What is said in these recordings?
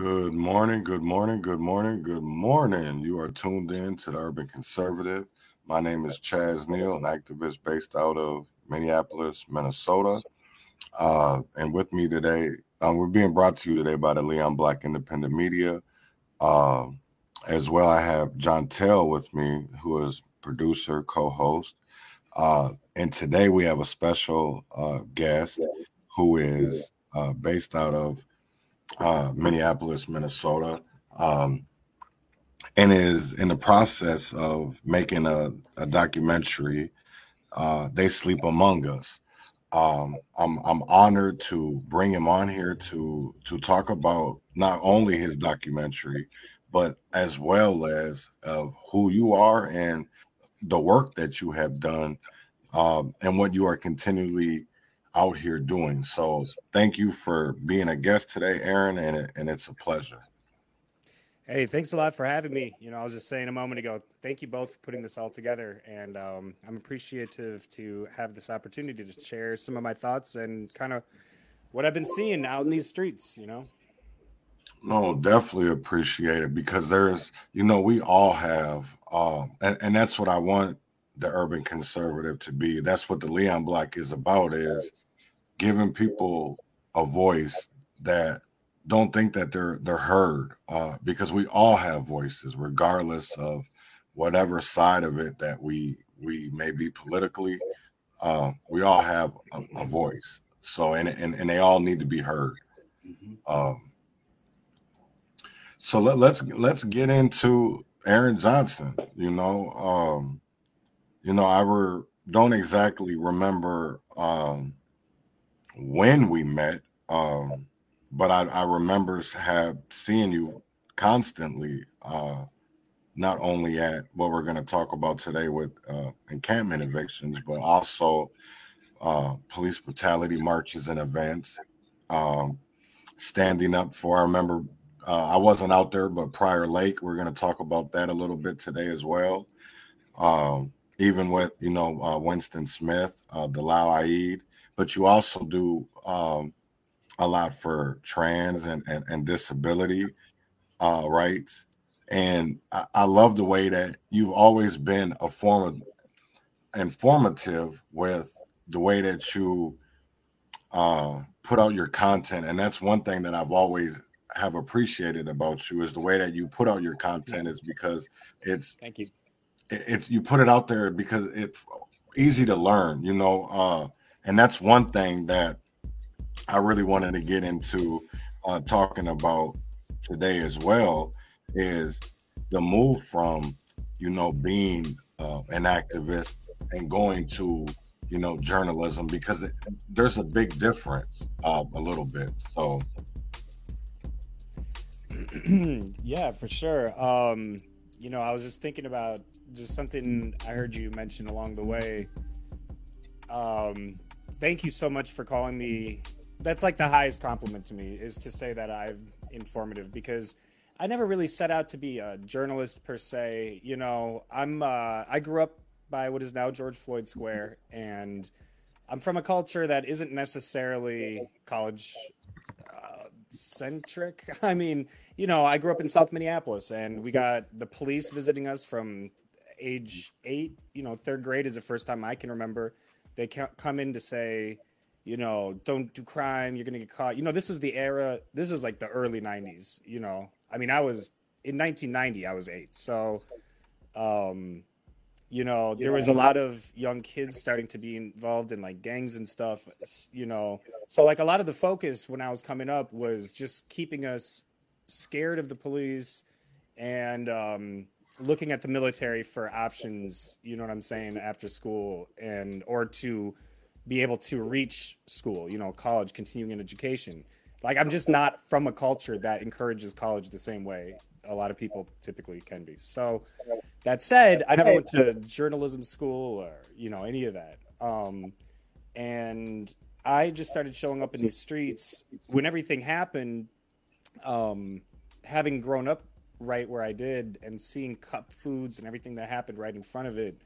Good morning, good morning, good morning, good morning. You are tuned in to the Urban Conservative. My name is Chaz Neal, an activist based out of Minneapolis, Minnesota. And with me today, we're being brought to you today by the Leon Black Independent Media. As well, I have Jontel with me, who is producer, co-host. And today we have a special guest who is based out of Minneapolis, Minnesota, and is in the process of making a documentary, They Sleep Among Us. I'm honored to bring him on here to talk about not only his documentary, but as well as of who you are and the work that you have done, and what you are continually out here doing. So thank you for being a guest today, Aaron, and it's a pleasure. Hey, thanks a lot for having me. You know, I was just saying a moment ago, thank you both for putting this all together. And I'm appreciative to have this opportunity to share some of my thoughts and kind of what I've been seeing out in these streets, you know? No, definitely appreciate it, because there's, you know, we all have, and that's what I want the Urban Conservative to be. That's what the Leon Black is about, is giving people a voice that don't think that they're heard, because we all have voices, regardless of whatever side of it that we may be politically. We all have a voice. So, and they all need to be heard. So let's get into Aaron Johnson. I don't exactly remember when we met, but I remember seeing you constantly, not only at what we're going to talk about today with encampment evictions, but also police brutality marches and events, standing up for, I remember, I wasn't out there, but Prior Lake, we're going to talk about that a little bit today as well. Even with, Winston Smith, Dalal Eid, but you also do a lot for trans and disability rights. And I love the way that you've always been informative with the way that you put out your content. And that's one thing that I've always have appreciated about you, is the way that you put out your content, is because it's, thank you, it's, you put it out there because it's easy to learn, and that's one thing that I really wanted to get into talking about today as well, is the move from, being an activist and going to, journalism, because there's a big difference a little bit. So yeah, for sure. I was just thinking about just something I heard you mention along the way. Thank you so much for calling me. That's like the highest compliment to me, is to say that I'm informative, because I never really set out to be a journalist per se. I grew up by what is now George Floyd Square, and I'm from a culture that isn't necessarily college centric. I mean, I grew up in South Minneapolis, and we got the police visiting us from age 8. Third grade is the first time I can remember. They come in to say, don't do crime, you're going to get caught. This was the era. This was like the early 90s, I mean, I was in 1990, I was 8. So, there was a lot of young kids starting to be involved in like gangs and stuff, So like a lot of the focus when I was coming up was just keeping us scared of the police and looking at the military for options, after school, and or to be able to reach school, college, continuing education. Like, I'm just not from a culture that encourages college the same way a lot of people typically can be. So that said, I never went to journalism school or, any of that. And I just started showing up in these streets when everything happened, having grown up right where I did and seeing Cup Foods and everything that happened right in front of it.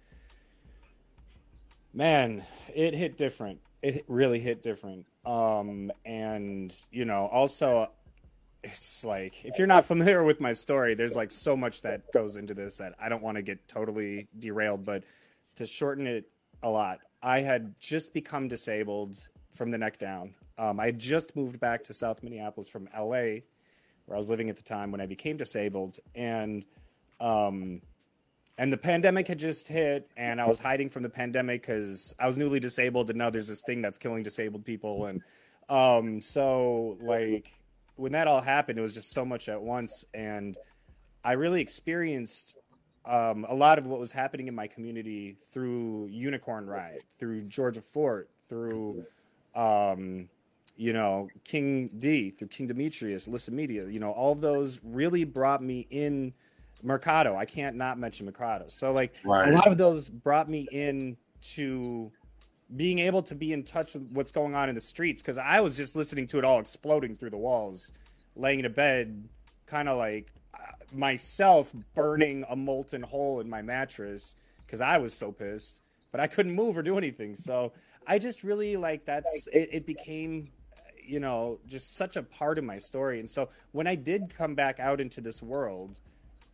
Man, it hit different. It really hit different. And, also it's like, if you're not familiar with my story, there's like so much that goes into this that I don't want to get totally derailed, but to shorten it a lot, I had just become disabled from the neck down. I had just moved back to South Minneapolis from LA, where I was living at the time when I became disabled. And the pandemic had just hit, and I was hiding from the pandemic because I was newly disabled, and now there's this thing that's killing disabled people. And so like when that all happened, it was just so much at once. And I really experienced a lot of what was happening in my community through Unicorn Riot, through Georgia Fort, through, King D, through King Demetrius, Listen Media, all of those really brought me in. Mercado, I can't not mention Mercado. So like right. A lot of those brought me in to being able to be in touch with what's going on in the streets, because I was just listening to it all exploding through the walls, laying in a bed, kind of like myself burning a molten hole in my mattress because I was so pissed, but I couldn't move or do anything. So I just really like that's it. It became, just such a part of my story. And so when I did come back out into this world,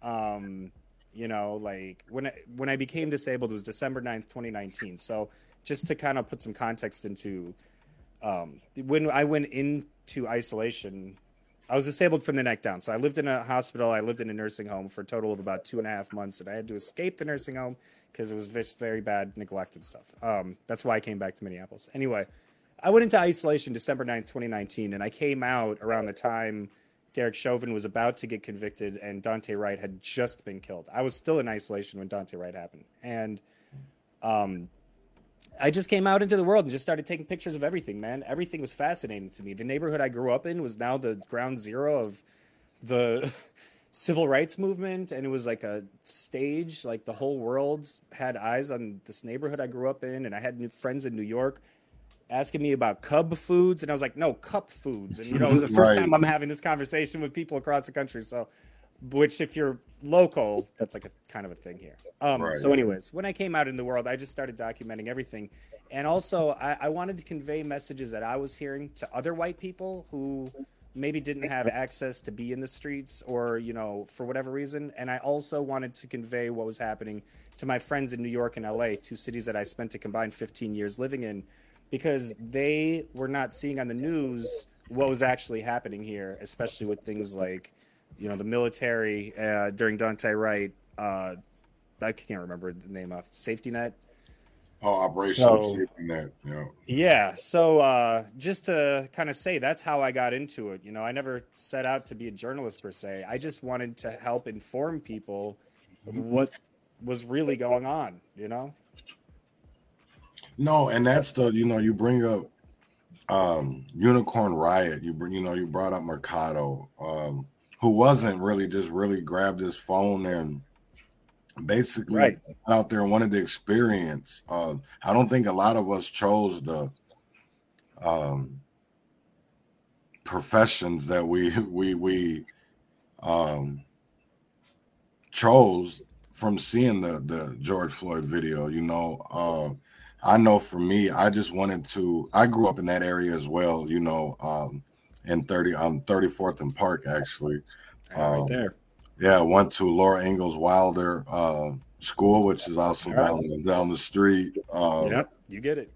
when I became disabled, it was December 9th, 2019. So just to kind of put some context into, when I went into isolation, I was disabled from the neck down. So I lived in a hospital. I lived in a nursing home for a total of about 2.5 months. And I had to escape the nursing home because it was just very bad, neglected stuff. That's why I came back to Minneapolis. Anyway, I went into isolation December 9th, 2019. And I came out around the time Derek Chauvin was about to get convicted and Daunte Wright had just been killed. I was still in isolation when Daunte Wright happened. And I just came out into the world and just started taking pictures of everything, man. Everything was fascinating to me. The neighborhood I grew up in was now the ground zero of the civil rights movement. And it was like a stage, like the whole world had eyes on this neighborhood I grew up in. And I had new friends in New York asking me about Cub Foods, and I was like, no, Cup Foods. And it was the first time I'm having this conversation with people across the country. So, which if you're local, that's like a kind of a thing here. So anyways, when I came out in the world, I just started documenting everything. And also I wanted to convey messages that I was hearing to other white people who maybe didn't have access to be in the streets or, for whatever reason. And I also wanted to convey what was happening to my friends in New York and LA, two cities that I spent a combined 15 years living in, because they were not seeing on the news what was actually happening here, especially with things like, the military during Daunte Wright. I can't remember the name of Safety Net. Oh, Operation Safety Net. Yeah. Yeah. So just to kind of say, that's how I got into it. I never set out to be a journalist per se. I just wanted to help inform people of what was really going on, No, and that's the you bring up Unicorn Riot. You bring you brought up Mercado, who wasn't really just grabbed his phone and basically out there and wanted the experience. I don't think a lot of us chose the professions that we chose from seeing the George Floyd video. I know for me, I just wanted to. I grew up in that area as well, in 34th and Park, actually. Right there. Yeah, went to Laura Ingalls Wilder School, which is also down the street. Yep, you get it.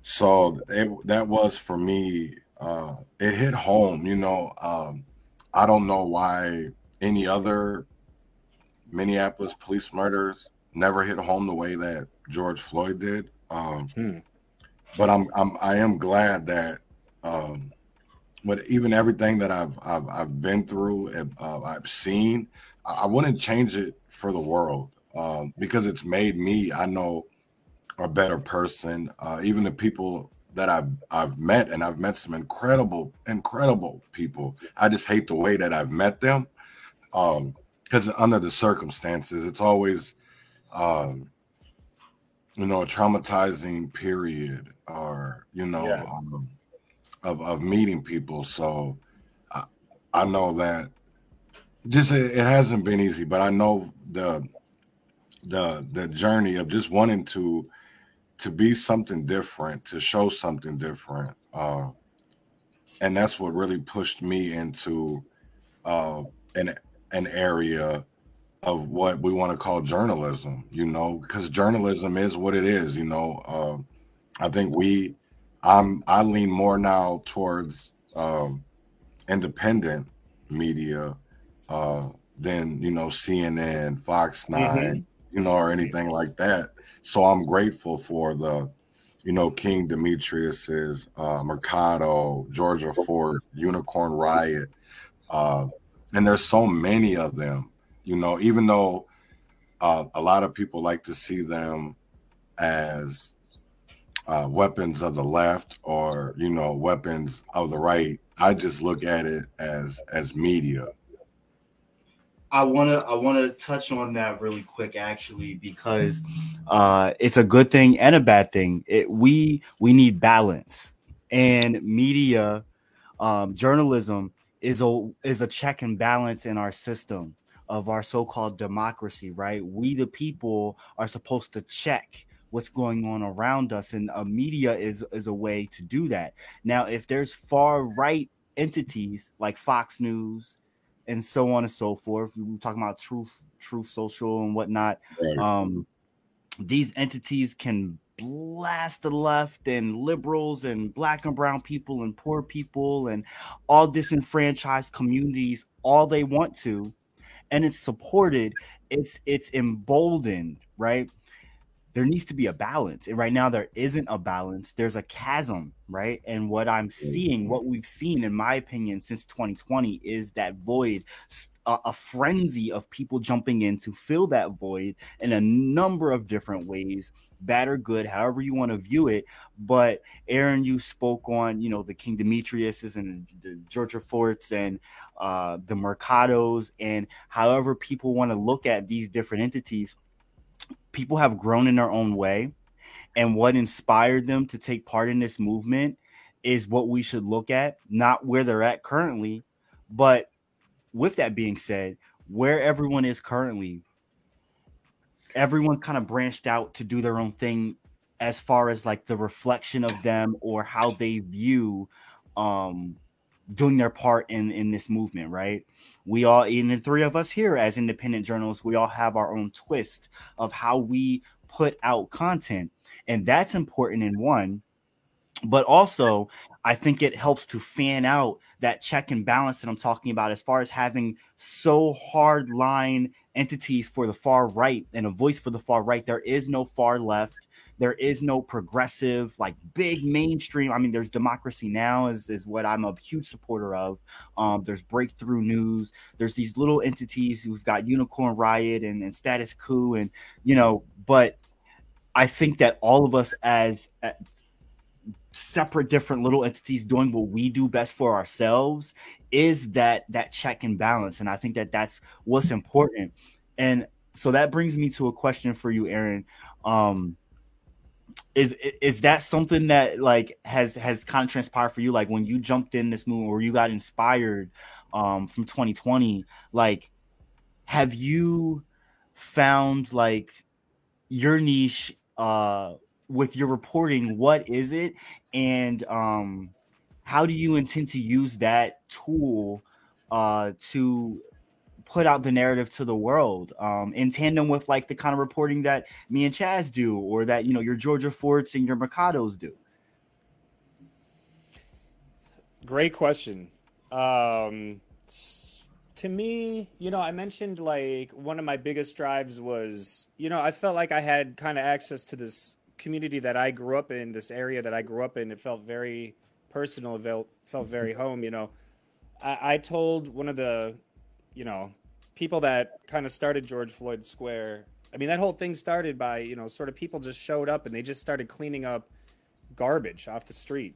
So that was for me. It hit home, I don't know why any other Minneapolis police murders never hit home the way that George Floyd did. But I am glad that but even everything that I've been through and I've seen, I wouldn't change it for the world because it's made me, I know, a better person. Even the people that I've met, and I've met some incredible people. I just hate the way that I've met them because under the circumstances, it's always a traumatizing period or, of meeting people. So I know that just, it hasn't been easy, but I know the journey of just wanting to be something different, to show something different. And that's what really pushed me into an area of what we want to call journalism, you know, because journalism is what it is, you know. I think I lean more now towards independent media than, you know, CNN, Fox 9, you know, or anything like that. So I'm grateful for the, you know, King Demetrius's, Mercado, Georgia Fort, Unicorn Riot. And there's so many of them, you know, even though a lot of people like to see them as weapons of the left or, you know, weapons of the right. I just look at it as media. I wanna touch on that really quick, actually, because it's a good thing and a bad thing. We need balance, and media, journalism is a check and balance in our system of our so-called democracy. Right, we the people are supposed to check what's going on around us, and media is a way to do that. Now, if there's far-right entities like Fox News and so on and so forth. We're talking about Truth Social and whatnot. Right. These entities can blast the left and liberals and black and brown people and poor people and all disenfranchised communities all they want to, and it's supported. It's emboldened, right? There needs to be a balance. And right now there isn't a balance. There's a chasm, right? And what I'm seeing, what we've seen, in my opinion, since 2020 is that void, a frenzy of people jumping in to fill that void in a number of different ways, bad or good, however you want to view it. But Aaron, you spoke on, you know, the King Demetriuses and the Georgia Forts and the Mercados, and however people want to look at these different entities, people have grown in their own way, and what inspired them to take part in this movement is what we should look at, not where they're at currently. But with that being said, where everyone is currently, everyone kind of branched out to do their own thing as far as like the reflection of them or how they view doing their part in this movement, right? We all, even the three of us here as independent journalists, we all have our own twist of how we put out content. And that's important in one, but also I think it helps to fan out that check and balance that I'm talking about, as far as having so hard line entities for the far right and a voice for the far right. There is no far left. There is no progressive, like big mainstream. I mean, there's Democracy Now! is what I'm a huge supporter of. There's Breakthrough News. There's these little entities. We've got Unicorn Riot and Status Coup, and, you know, but I think that all of us as separate, different little entities doing what we do best for ourselves is that check and balance. And I think that's what's important. And so that brings me to a question for you, Aaron. Is that something that like has kind of transpired for you? Like when you jumped in this movement or you got inspired from 2020, like have you found like your niche with your reporting? What is it? And how do you intend to use that tool to put out the narrative to the world in tandem with like the kind of reporting that me and Chaz do, or that, you know, your Georgia Forts and your Mercados do? Great question. To me, you know, I mentioned like one of my biggest drives was, you know, I felt like I had kind of access to this community that I grew up in, this area that I grew up in. It felt very personal. It felt very home. You know, I told one of the, you know, people that kind of started George Floyd Square. I mean, that whole thing started by, you know, sort of people just showed up and they just started cleaning up garbage off the street,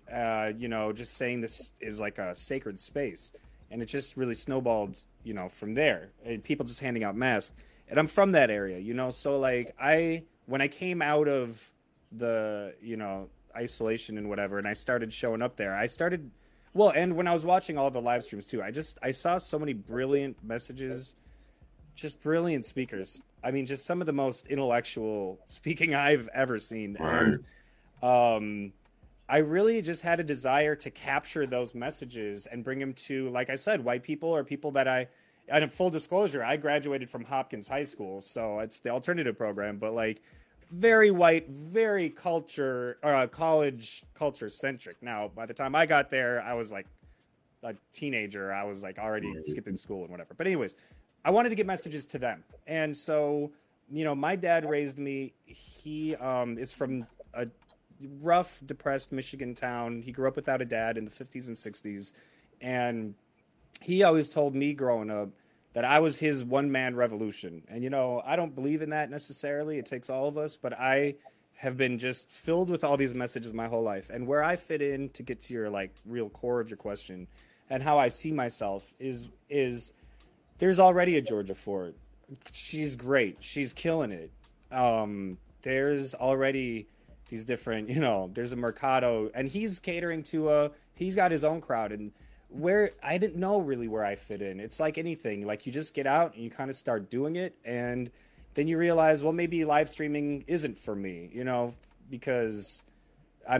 you know, just saying this is like a sacred space. And it just really snowballed, you know, from there. And people just handing out masks. And I'm from that area, you know, so like when I came out of the, you know, isolation and whatever, and I started showing up there, well, and when I was watching all the live streams too, I saw so many brilliant messages, just brilliant speakers. I mean, just some of the most intellectual speaking I've ever seen. Right. And, I really just had a desire to capture those messages and bring them to, like I said, white people or people that and in full disclosure, I graduated from Hopkins High School, so it's the alternative program, but like very white, very college culture centric. Now, by the time I got there, I was like a teenager. I was like already skipping school and whatever. But anyways, I wanted to get messages to them. And so, you know, my dad raised me. He is from a rough, depressed Michigan town. He grew up without a dad in the 50s and 60s. And he always told me growing up that I was his one-man revolution. And, you know, I don't believe in that necessarily. It takes all of us. But I have been just filled with all these messages my whole life. And where I fit in, to get to your, like, real core of your question and how I see myself is there's already a Georgia Fort. She's great. She's killing it. There's already these different, you know, there's a Mercado. And he's catering to he's got his own crowd. And where I didn't know really where I fit in. It's like anything. Like you just get out and you kind of start doing it. And then you realize, well, maybe live streaming isn't for me, you know, because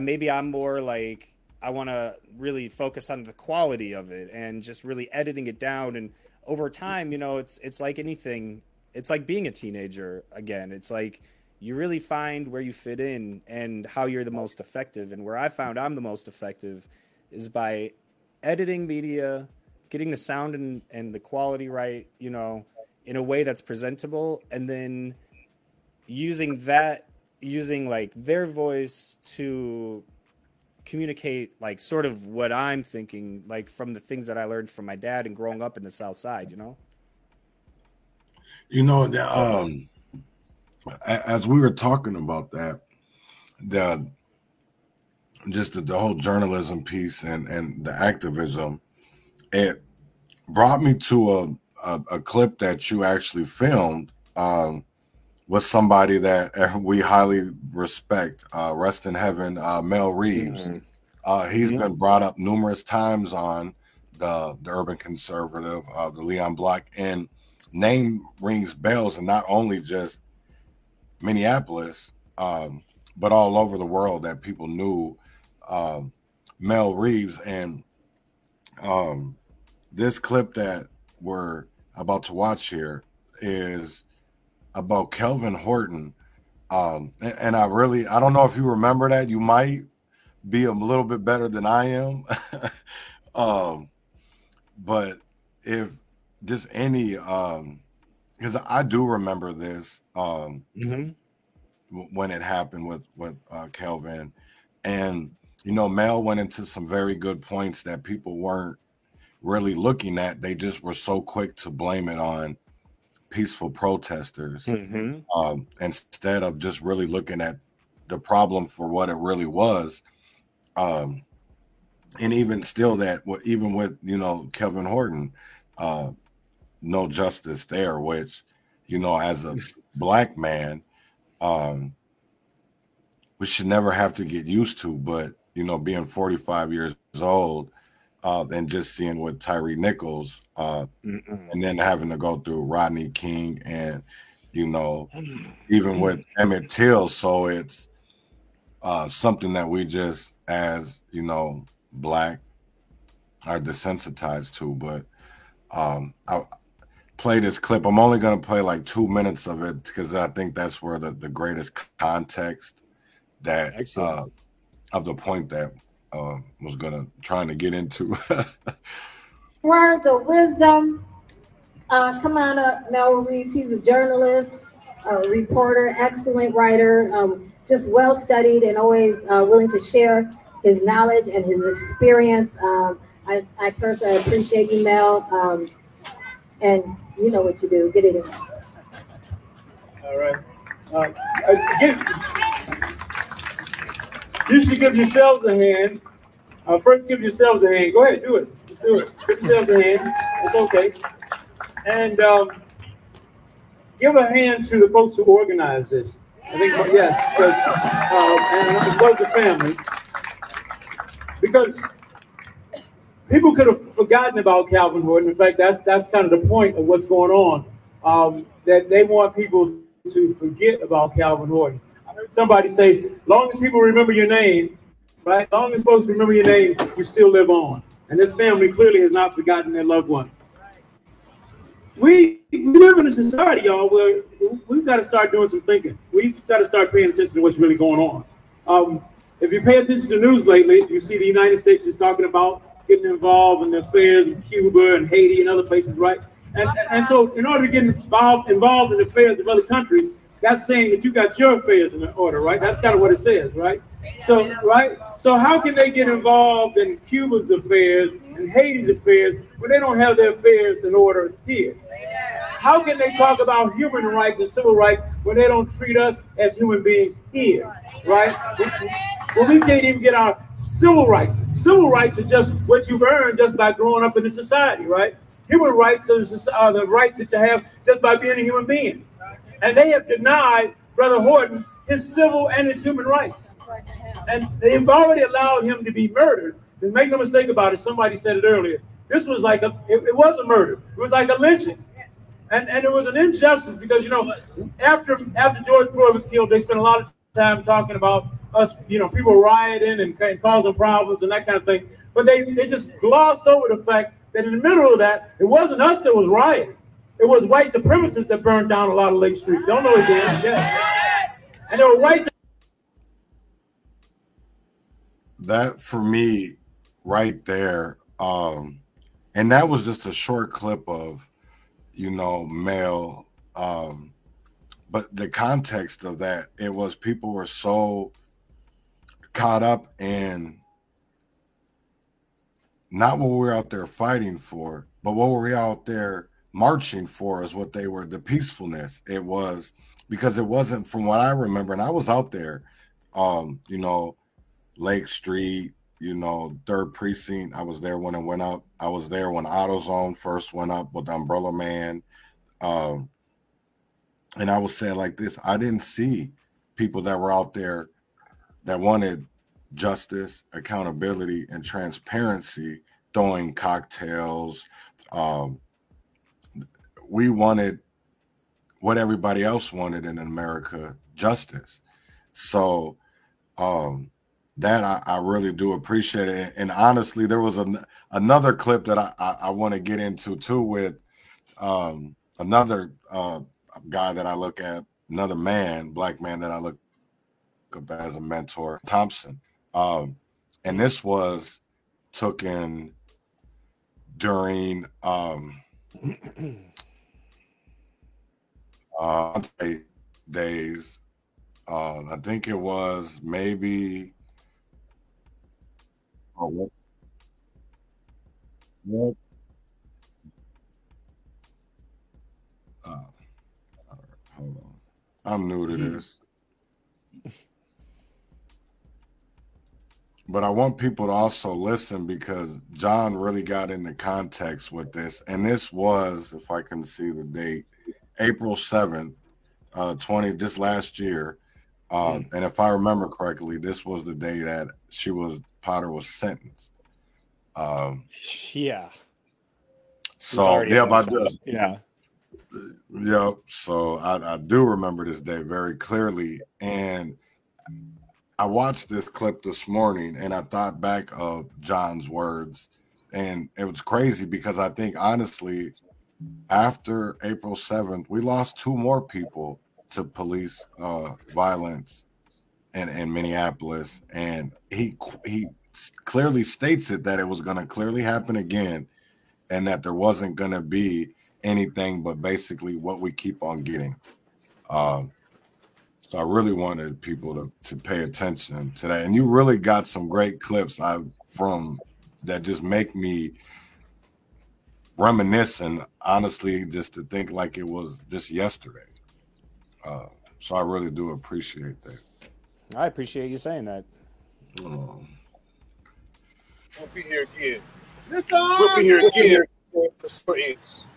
maybe I'm more like I want to really focus on the quality of it and just really editing it down. And over time, you know, it's like anything. It's like being a teenager again. It's like you really find where you fit in and how you're the most effective. And where I found I'm the most effective is by editing media, getting the sound and the quality right, you know, in a way that's presentable, and then using like their voice to communicate like sort of what I'm thinking, like from the things that I learned from my dad and growing up in the South Side, you know? You know, as we were talking about that just the whole journalism piece and the activism, it brought me to a clip that you actually filmed with somebody that we highly respect, rest in heaven, Mel Reeves. Mm-hmm. He's been brought up numerous times on the Urban Conservative, the Leon Black, and name rings bells, and not only just Minneapolis, but all over the world that people knew Mel Reeves. And this clip that we're about to watch here is about Calvin Horton. And I don't know if you remember that. You might be a little bit better than I am. But if just any, because I do remember this when it happened with Calvin. And, you know, Mel went into some very good points that people weren't really looking at. They just were so quick to blame it on peaceful protesters instead of just really looking at the problem for what it really was. And even still even with, you know, Calvin Horton, no justice there, which, you know, as a black man, we should never have to get used to. But, you know, being 45 years old and just seeing what Tyree Nichols and then having to go through Rodney King and, you know, even with Emmett Till. So it's something that we just, as, you know, black are desensitized to. But I play this clip. I'm only going to play like 2 minutes of it because I think that's where the greatest context that of the point that was trying to get into. Words of wisdom come out of Mel Reeves. He's a journalist, a reporter, excellent writer, just well studied and always willing to share his knowledge and his experience. I appreciate you, Mel, and you know what you do. Get it in. All right. You should give yourselves a hand. First, give yourselves a hand. Go ahead, do it. Let's do it. Give yourselves a hand. It's okay. And give a hand to the folks who organized this. I think, yes, because and as well as the family, because people could have forgotten about Calvin Horton. In fact, that's kind of the point of what's going on. That they want people to forget about Calvin Horton. I heard somebody say, long as people remember your name, right? As long as folks remember your name, you still live on. And this family clearly has not forgotten their loved one. We live in a society, y'all, where we've got to start doing some thinking. We've got to start paying attention to what's really going on. If you pay attention to the news lately, you see the United States is talking about getting involved in the affairs of Cuba and Haiti and other places, right? And so in order to get involved in the affairs of other countries, that's saying that you got your affairs in order, right? That's kind of what it says, right? So, right? So how can they get involved in Cuba's affairs and Haiti's affairs when they don't have their affairs in order here? How can they talk about human rights and civil rights when they don't treat us as human beings here, right? Well, we can't even get our civil rights. Civil rights are just what you've earned just by growing up in a society, right? Human rights are the rights that you have just by being a human being. And they have denied Brother Horton his civil and his human rights. And they've already allowed him to be murdered. And make no mistake about it, somebody said it earlier. This was like it was a murder. It was like a lynching. And it was an injustice because, you know, after George Floyd was killed, they spent a lot of time talking about us, you know, people rioting and causing problems and that kind of thing. But they just glossed over the fact that in the middle of that, it wasn't us that was rioting. It was white supremacists that burned down a lot of Lake Street. Don't know again. Yes. And there were white. That for me, right there, and that was just a short clip of, you know, Mel. But the context of that, it was people were so caught up in not what we're out there fighting for, but what we're out there marching for is what they were, the peacefulness. It was because it wasn't, from what I remember, and I was out there, you know, Lake Street, you know, 3rd Precinct. I was there when it went up. I was there when AutoZone first went up with the Umbrella Man. And I would say like this, I didn't see people that were out there that wanted justice, accountability, and transparency throwing cocktails. We wanted what everybody else wanted in America, justice. So that I really do appreciate it. And honestly, there was another clip that I want to get into too with another guy that I look at, another man, black man that I look up as a mentor, Thompson. And this was taken during days. I think it was maybe hold on. I'm new to this. But I want people to also listen because John really got into context with this. And this was, if I can see the date, April 7th, this last year. And if I remember correctly, this was the day that Potter was sentenced. Yeah. So, yeah, yeah. Yep. So I do remember this day very clearly. And I watched this clip this morning and I thought back of John's words, and it was crazy because I think honestly, after April 7th, we lost 2 more people to police violence in Minneapolis. And he clearly states it that it was going to clearly happen again and that there wasn't going to be anything but basically what we keep on getting. So I really wanted people to pay attention to that. And you really got some great clips from that just make me reminisce and honestly just to think like it was just yesterday. So I really do appreciate that. I appreciate you saying that. We'll be here again. We'll be here again.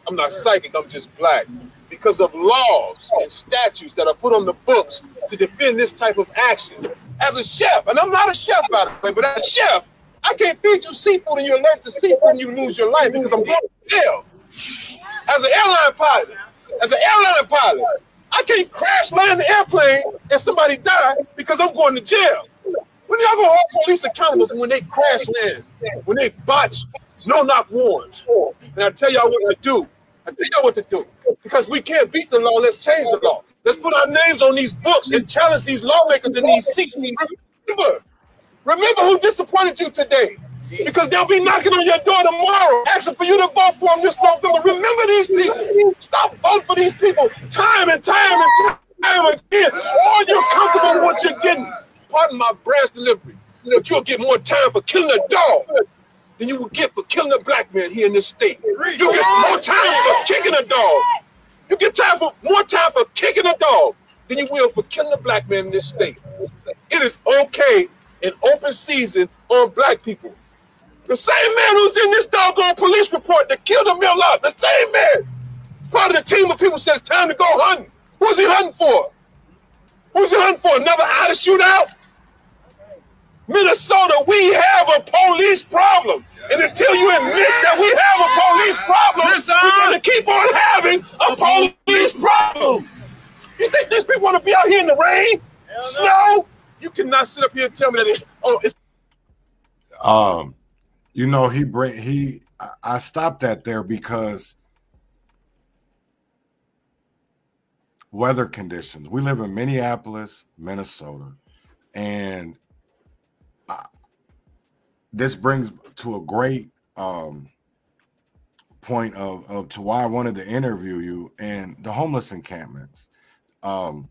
I'm not psychic, I'm just black. Because of laws and statutes that are put on the books to defend this type of action. As a chef, and I'm not a chef by the way, but as a chef, I can't feed you seafood and you're allergic to seafood and you lose your life because I'm going to jail. As an airline pilot, I can't crash land an airplane and somebody die because I'm going to jail. When y'all gonna hold police accountable for when they crash land, when they botch no-knock warrants? And I tell y'all what to do. I tell y'all what to do. Because we can't beat the law. Let's change the law. Let's put our names on these books and challenge these lawmakers in these seats. Remember who disappointed you today. Because they'll be knocking on your door tomorrow, asking for you to vote for them this November. Remember these people. Stop voting for these people time and time and time again. Or you're comfortable with what you're getting. Pardon my brass delivery. But you'll get more time for killing a dog than you will get for killing a black man here in this state. You get more time for kicking a dog. You get more time for kicking a dog than you will for killing a black man in this state. It is okay in open season on black people. The same man who's in this doggone police report that killed a male out, the same man, part of the team of people says time to go hunting. Who's he hunting for? Who's he hunting for? Another out of shootout? Minnesota, we have a police problem. And until you admit that we have a police problem, we're going to keep on having a police problem. You think these people want to be out here in the rain, snow? You cannot sit up here and tell me that it's. You know, I stopped that there because weather conditions. We live in Minneapolis, Minnesota, and this brings to a great point of to why I wanted to interview you and the homeless encampments. The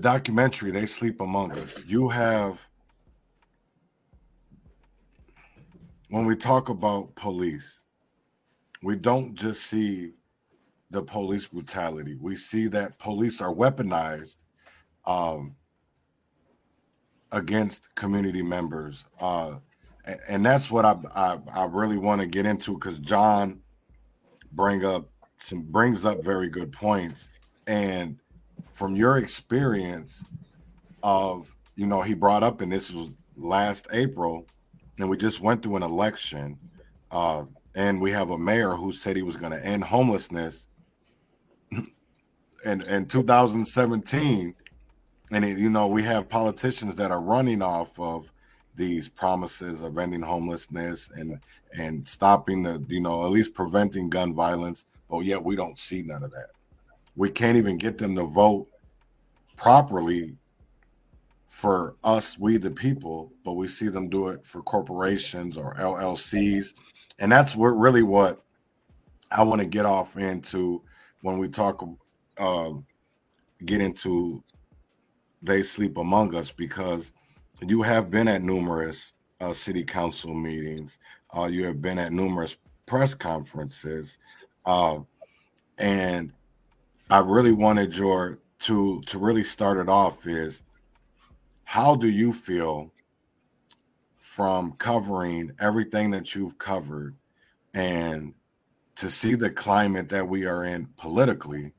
documentary, They Sleep Among Us, you have. When we talk about police, we don't just see the police brutality. We see that police are weaponized against community members. And that's what I really want to get into, because John brings up very good points. And from your experience of, you know, he brought up, and this was last April, and we just went through an election, and we have a mayor who said he was going to end homelessness in 2017. And, you know, we have politicians that are running off of these promises of ending homelessness and stopping the, you know, at least preventing gun violence. But yet we don't see none of that. We can't even get them to vote properly for us, we the people, but we see them do it for corporations or LLCs. And that's what I want to get off into when we talk, get into They Sleep Among Us, because you have been at numerous city council meetings. You have been at numerous press conferences. And I really wanted your to really start it off is, how do you feel from covering everything that you've covered and to see the climate that we are in politically?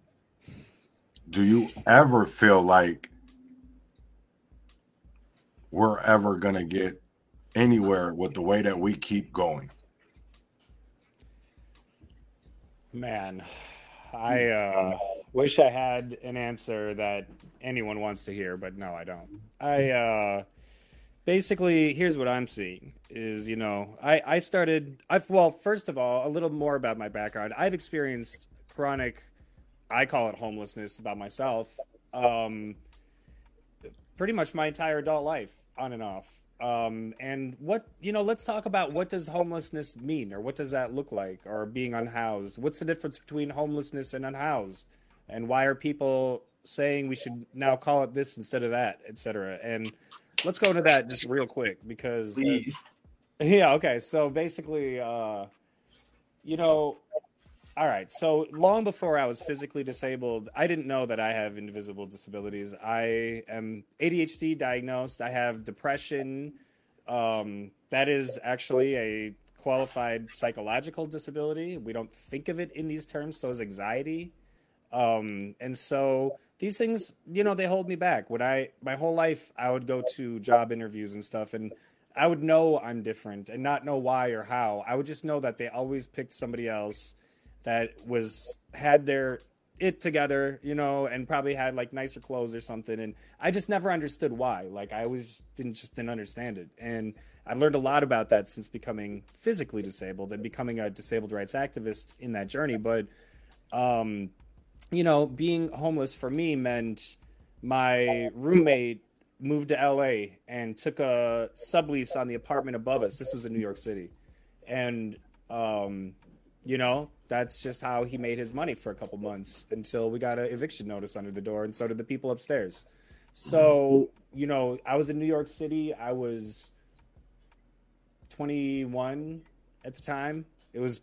Do you ever feel like we're ever going to get anywhere with the way that we keep going? Man, I wish I had an answer that anyone wants to hear, but no, I don't. I basically, here's what I'm seeing is, you know, well, first of all, a little more about my background. I've experienced chronic, I call it homelessness about myself, pretty much my entire adult life on and off. And what, you know, let's talk about what does homelessness mean, or what does that look like, or being unhoused? What's the difference between homelessness and unhoused? And why are people saying we should now call it this instead of that, etc.? And let's go into that just real quick, because please. Yeah, okay. So basically, you know, all right. So long before I was physically disabled, I didn't know that I have invisible disabilities. I am ADHD diagnosed. I have depression. That is actually a qualified psychological disability. We don't think of it in these terms. So is anxiety. And so these things, you know, they hold me back. My whole life, I would go to job interviews and stuff, and I would know I'm different and not know why or how. I would just know that they always picked somebody else that had their it together, you know, and probably had like nicer clothes or something. And I just never understood why. Like I always didn't understand it. And I learned a lot about that since becoming physically disabled and becoming a disabled rights activist in that journey. But, you know, being homeless for me meant my roommate moved to LA and took a sublease on the apartment above us. This was in New York City. And, you know, that's just how he made his money for a couple months until we got an eviction notice under the door. And so did the people upstairs. So, you know, I was in New York City. I was 21 at the time. It was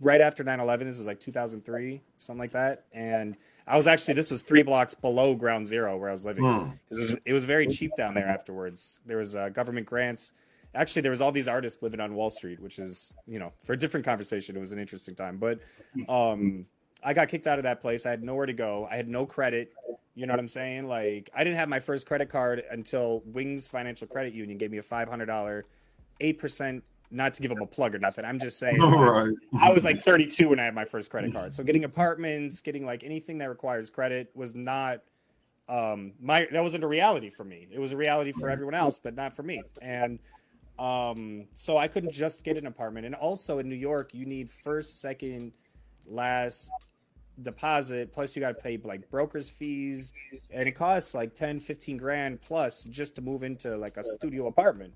right after 9/11. This was like 2003, something like that. And I was actually, this was 3 blocks below Ground Zero where I was living. It was very cheap down there afterwards. There was government grants. Actually, there was all these artists living on Wall Street, which is, you know, for a different conversation. It was an interesting time. But I got kicked out of that place. I had nowhere to go. I had no credit. You know what I'm saying? Like, I didn't have my first credit card until Wings Financial Credit Union gave me a $500, 8%. Not to give them a plug or nothing. I'm just saying, right. I was like 32 when I had my first credit card. So getting apartments, getting like anything that requires credit was not that wasn't a reality for me. It was a reality for everyone else, but not for me. And so I couldn't just get an apartment. And also in New York, you need first, second, last deposit. Plus you got to pay like broker's fees, and it costs like 10, 15 grand plus just to move into like a studio apartment.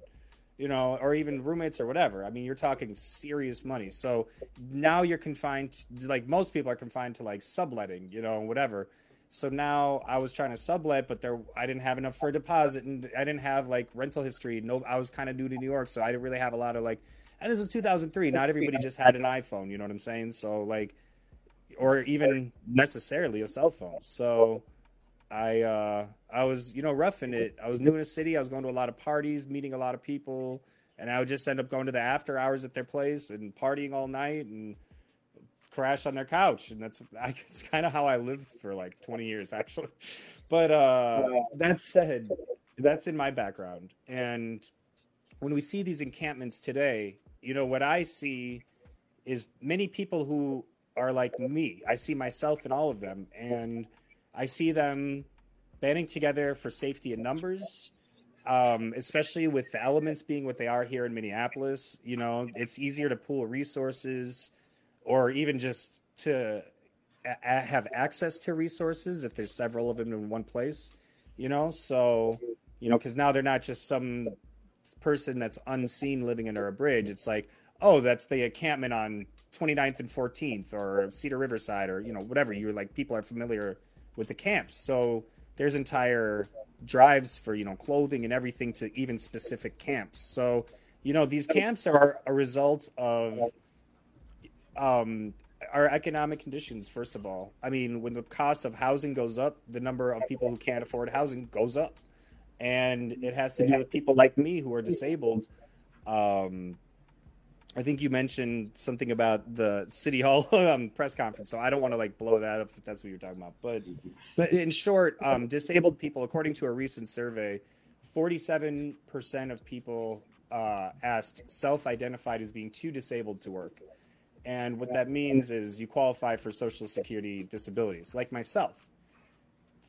You know, or even roommates or whatever. I mean, you're talking serious money. So now you're confined to, like most people are confined to like subletting, you know, whatever. So now I was trying to sublet, but I didn't have enough for a deposit, and I didn't have like rental history. No, I was kind of new to New York, so I didn't really have a lot of like, and this is 2003. Not everybody just had an iPhone, you know what I'm saying? So like, or even necessarily a cell phone. So I was, you know, roughing it. I was new in the city. I was going to a lot of parties, meeting a lot of people, and I would just end up going to the after hours at their place and partying all night and crash on their couch. And that's kind of how I lived for like 20 years, actually. But that said, that's in my background. And when we see these encampments today, you know, what I see is many people who are like me. I see myself in all of them. And I see them banding together for safety in numbers, especially with the elements being what they are here in Minneapolis. You know, it's easier to pool resources or even just to have access to resources if there's several of them in one place, you know? So, you know, because now they're not just some person that's unseen living under a bridge. It's like, oh, that's the encampment on 29th and 14th or Cedar Riverside or, you know, whatever. You're like, people are familiar with the camps. So there's entire drives for, you know, clothing and everything to even specific camps. So, you know, these camps are a result of our economic conditions, first of all. I mean, when the cost of housing goes up, the number of people who can't afford housing goes up. And it has to do with people like me who are disabled. I think you mentioned something about the City Hall press conference, so I don't want to like blow that up if that's what you're talking about. But in short, disabled people, according to a recent survey, 47% of people asked self-identified as being too disabled to work. And what that means is you qualify for Social Security disabilities, like myself.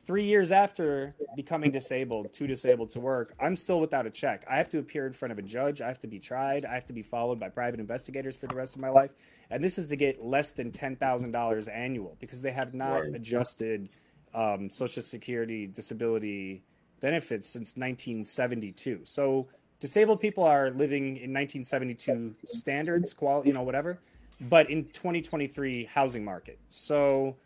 3 years after becoming disabled, too disabled to work, I'm still without a check. I have to appear in front of a judge. I have to be tried. I have to be followed by private investigators for the rest of my life. And this is to get less than $10,000 annual because they have not adjusted Social Security disability benefits since 1972. So disabled people are living in 1972 standards, quality, you know, whatever, but in 2023 housing market. So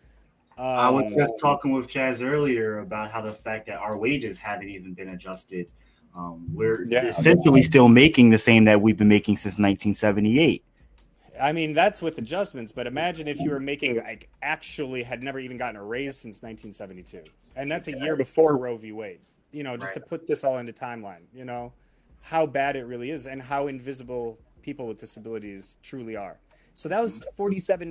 I was just talking with Chaz earlier about how the fact that our wages haven't even been adjusted. We're essentially still making the same that we've been making since 1978. I mean, that's with adjustments, but imagine if you were making, like, actually had never even gotten a raise since 1972. And that's a year before Roe v. Wade, you know, just to put this all into timeline, you know, how bad it really is and how invisible people with disabilities truly are. So that was 47%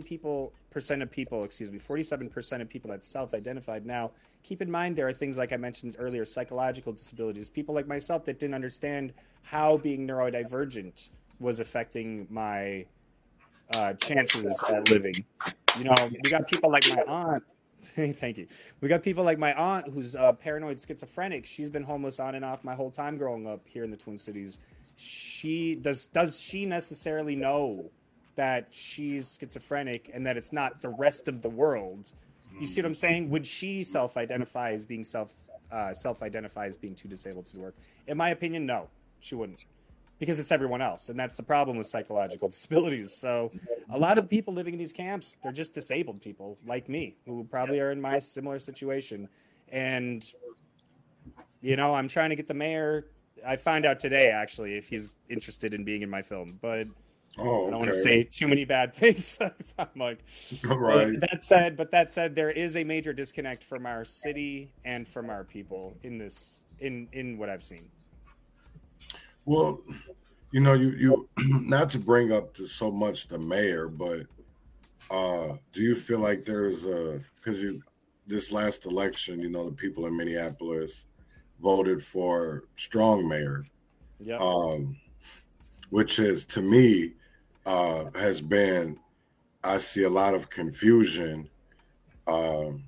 of people that self-identified. Now, keep in mind, there are things like I mentioned earlier, psychological disabilities, people like myself that didn't understand how being neurodivergent was affecting my chances at living. You know, we got people like my aunt Thank you. We got people like my aunt, who's paranoid schizophrenic. She's been homeless on and off my whole time growing up here in the Twin Cities. She does she necessarily know that she's schizophrenic and that it's not the rest of the world? You see what I'm saying? Would she self-identify as being self-identify as being too disabled to work? In my opinion, no, she wouldn't, because it's everyone else. And that's the problem with psychological disabilities. So a lot of people living in these camps, they're just disabled people like me, who probably are in my similar situation. And, you know, I'm trying to get the mayor. I found out today, actually, if he's interested in being in my film, but I don't want to say too many bad things. I'm like, right. That said, there is a major disconnect from our city and from our people in this, in what I've seen. Well, you know, you not to bring up to so much the mayor, but do you feel like there's a, because this last election, you know, the people in Minneapolis voted for strong mayor, yeah, which is, to me, has been, I see a lot of confusion within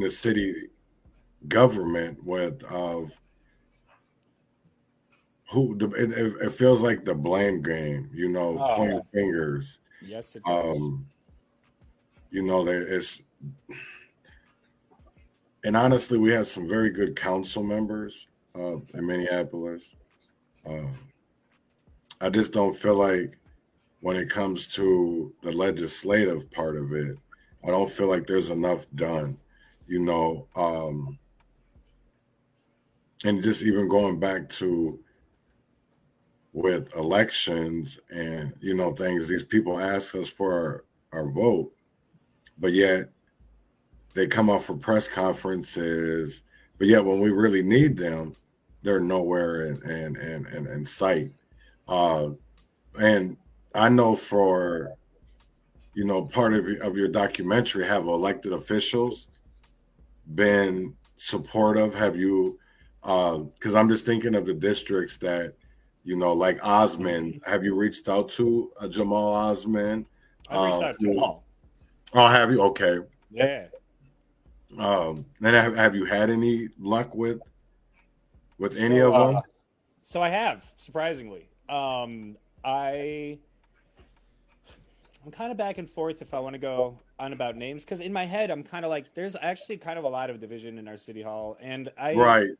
the city government with who. It feels like the blame game, you know, pointing fingers. Yes, it does. You know, it's, and honestly, we have some very good council members in Minneapolis. I just don't feel like, when it comes to the legislative part of it, I don't feel like there's enough done, you know. And just even going back to with elections and, you know, things, these people ask us for our vote, but yet they come off for press conferences, but yet when we really need them, they're nowhere in sight. And I know for, you know, part of your documentary, have elected officials been supportive? Have you, because I'm just thinking of the districts that, you know, like Osmond, have you reached out to Jamal Osmond? I reached out to Jamal. Oh, have you? Okay. Yeah. And have you had any luck with any of them? So I have, surprisingly. I'm kind of back and forth if I want to go on about names, because in my head I'm kind of like, there's actually kind of a lot of division in our city hall, and I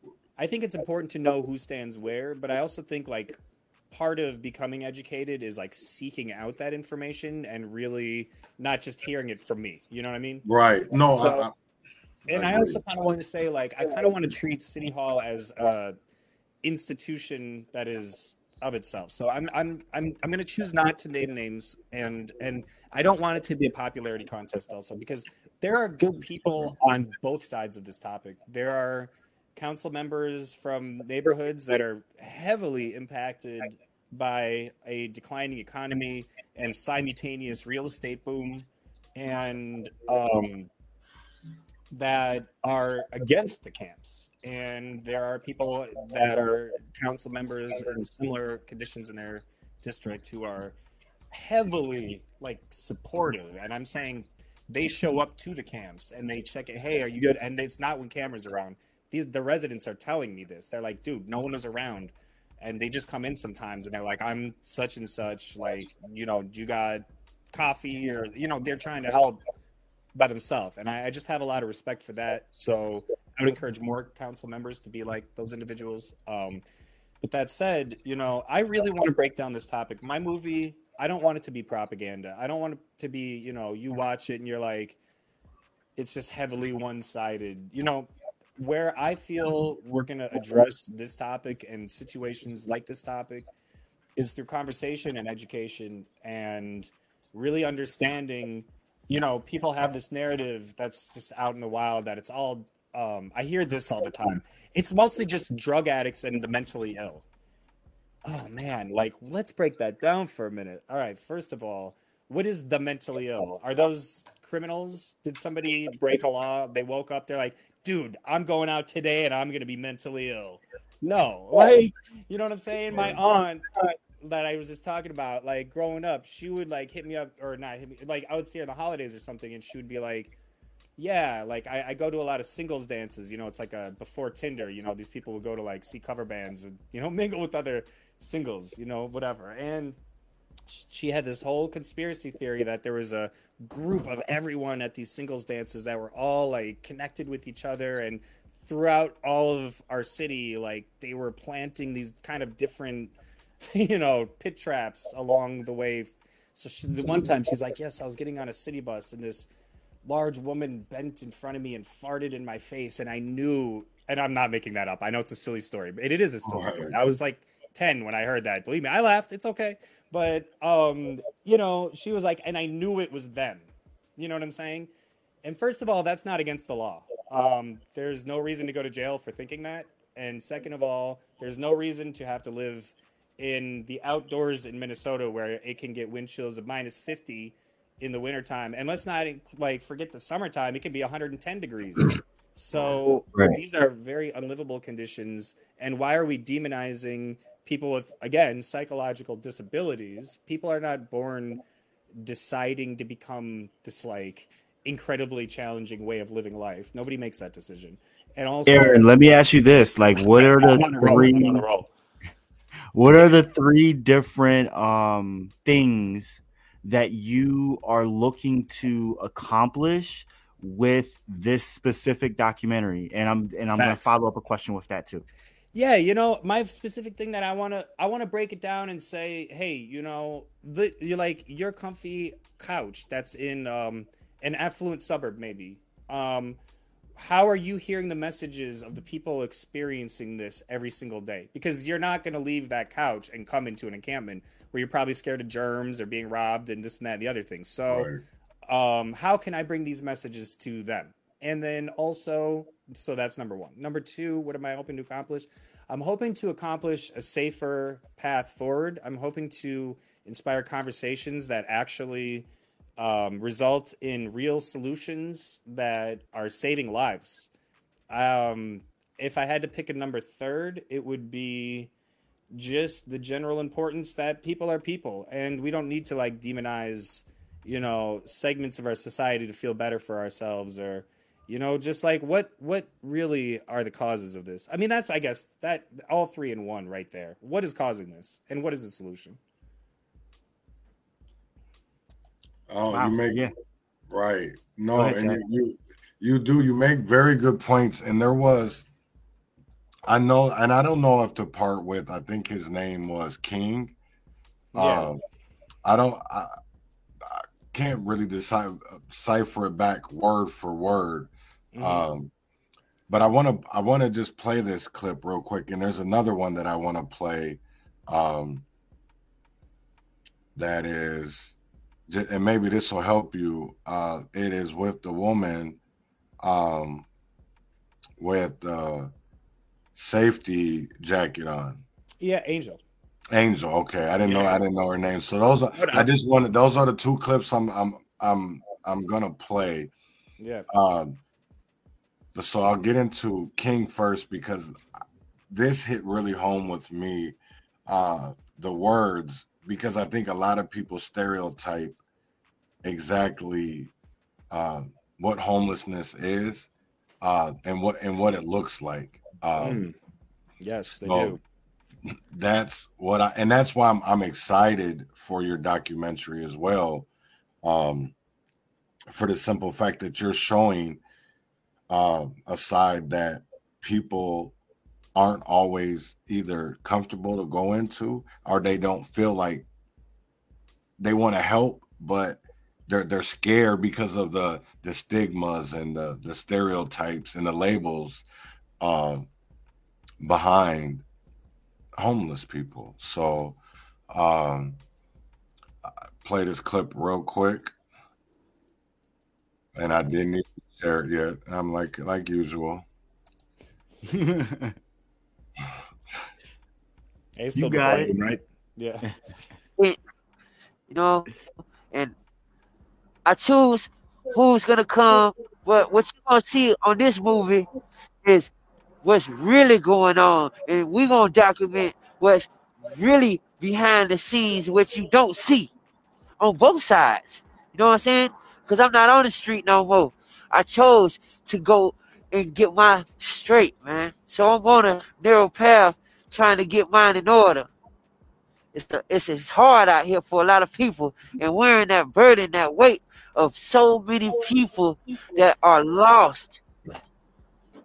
think it's important to know who stands where, but I also think, like, part of becoming educated is, like, seeking out that information and really not just hearing it from me, you know what I mean? Right. No, so, I also kind of want to say, like, I kind of want to treat city hall as a institution that is of itself. So I'm going to choose not to name names, and I don't want it to be a popularity contest also, because there are good people on both sides of this topic. There are council members from neighborhoods that are heavily impacted by a declining economy and simultaneous real estate boom, and that are against the camps. And there are people that are council members in similar conditions in their district who are heavily, like, supportive. And I'm saying they show up to the camps and they check it. Hey, are you good? And it's not when cameras are around. The residents are telling me this. They're like, dude, no one is around. And they just come in sometimes and they're like, I'm such and such. Like, you know, you got coffee, or, you know, they're trying to help by themselves. And I just have a lot of respect for that. So I would encourage more council members to be like those individuals. But that said, you know, I really want to break down this topic. My movie, I don't want it to be propaganda. I don't want it to be, you know, you watch it and you're like, it's just heavily one-sided. You know, where I feel we're going to address this topic and situations like this topic is through conversation and education, and really understanding, you know, people have this narrative that's just out in the wild that it's all, I hear this all the time, it's mostly just drug addicts and the mentally ill. Oh man, like, let's break that down for a minute. All right, first of all, what is the mentally ill? Are those criminals? Did somebody break a law? They woke up, they're like, dude, I'm going out today and I'm going to be mentally ill. No, like, you know what I'm saying? My aunt that I was just talking about, like, growing up, she would, like, hit me up, or not hit me, like, I would see her in the holidays or something, and she would be like, Yeah, like I go to a lot of singles dances, you know, it's like a before Tinder, you know, these people will go to like see cover bands and, you know, mingle with other singles, you know, whatever. And she had this whole conspiracy theory that there was a group of everyone at these singles dances that were all like connected with each other. And throughout all of our city, like they were planting these kind of different, you know, pit traps along the way. So the one time she's like, yes, I was getting on a city bus and this large woman bent in front of me and farted in my face. And I knew, and I'm not making that up. I know it's a silly story, but it is a silly story. I was like 10 when I heard that. Believe me, I laughed. It's okay. But, you know, she was like, and I knew it was them. You know what I'm saying? And first of all, that's not against the law. There's no reason to go to jail for thinking that. And second of all, there's no reason to have to live in the outdoors in Minnesota where it can get wind chills of minus 50 in the wintertime. And let's not like forget the summertime. It can be 110 degrees. So these are very unlivable conditions. And why are we demonizing people with, again, psychological disabilities? People are not born deciding to become this like incredibly challenging way of living life. Nobody makes that decision. And also, Aaron, let me ask you this. Like, what are the three different things that you are looking to accomplish with this specific documentary? And I'm going to follow up a question with that too. Yeah, you know, my specific thing that I want to break it down and say, hey, you know, you're like your comfy couch that's in an affluent suburb, maybe. How are you hearing the messages of the people experiencing this every single day? Because you're not going to leave that couch and come into an encampment where you're probably scared of germs or being robbed and this and that and the other thing. So how can I bring these messages to them? And then also, so that's number one. Number two, what am I hoping to accomplish? I'm hoping to accomplish a safer path forward. I'm hoping to inspire conversations that actually result in real solutions that are saving lives. If I had to pick a number third, it would be just the general importance that people are people, and we don't need to like demonize, you know, segments of our society to feel better for ourselves, or, you know, just like what really are the causes of this? I mean, that's, I guess, that all three in one right there. What is causing this, and what is the solution? Oh, wow. You make right. No, ahead, and you make very good points. And there was, I know, and I don't know if the part with, I think his name was King. Yeah. I can't really cipher it back word for word. Mm-hmm. But I want to just play this clip real quick. And there's another one that I want to play. That is. And maybe this will help you. It is with the woman with the safety jacket on. Yeah, Angel. Okay, I didn't know her name. So those are, those are the two clips I'm gonna play. Yeah. So I'll get into King first because this hit really home with me. The words. Because I think a lot of people stereotype exactly what homelessness is and what it looks like. Yes, they do. That's what that's why I'm excited for your documentary as well, for the simple fact that you're showing a side that people aren't always either comfortable to go into, or they don't feel like they want to help, but they're scared because of the stigmas and the stereotypes and the labels behind homeless people. So play this clip real quick. And I didn't even share it yet. I'm like usual. You got it, right? Yeah. You know, and I choose who's gonna come, but what you're gonna see on this movie is what's really going on, and we're gonna document what's really behind the scenes, what you don't see on both sides. You know what I'm saying? because I'm not on the street no more. I chose to go and get mine straight, man. So I'm on a narrow path trying to get mine in order. It's hard out here for a lot of people, and wearing that burden, that weight of so many people that are lost,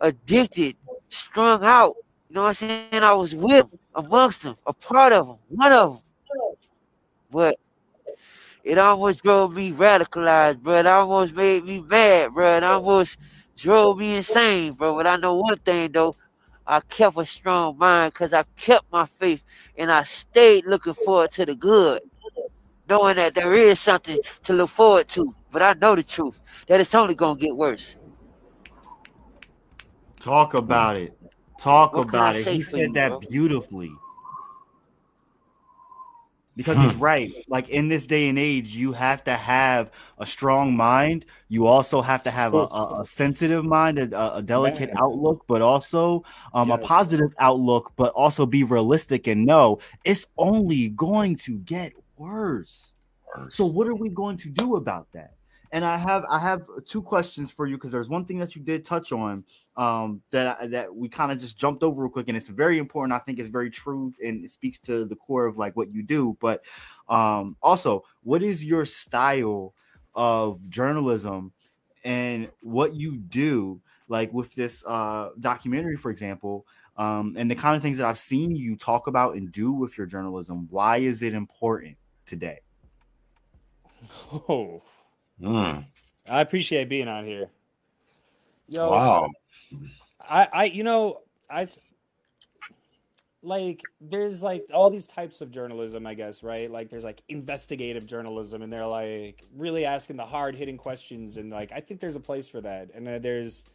addicted, strung out. You know what I'm saying? I was with them, amongst them, a part of them, one of them. But it almost drove me radicalized, bro. It almost made me mad, bro. It almost drove me insane, bro. But I know one thing, though. I kept a strong mind because I kept my faith and I stayed looking forward to the good, knowing that there is something to look forward to. But I know the truth, that it's only going to get worse. Talk about it. Talk about it. He said that beautifully. Because he's right. Like, in this day and age, you have to have a strong mind. You also have to have a sensitive mind, a delicate outlook, but also a positive outlook, but also be realistic and know it's only going to get worse. So what are we going to do about that? And I have two questions for you, because there's one thing that you did touch on that we kind of just jumped over real quick, and it's very important. I think it's very true, and it speaks to the core of like what you do. But also, what is your style of journalism and what you do, like with this documentary, for example, and the kind of things that I've seen you talk about and do with your journalism? Why is it important today? Oh. I appreciate being on here. Yo, wow. I like, there's like all these types of journalism, I guess, right? Like there's like investigative journalism, and they're like really asking the hard hitting questions, and like I think there's a place for that. And then there's,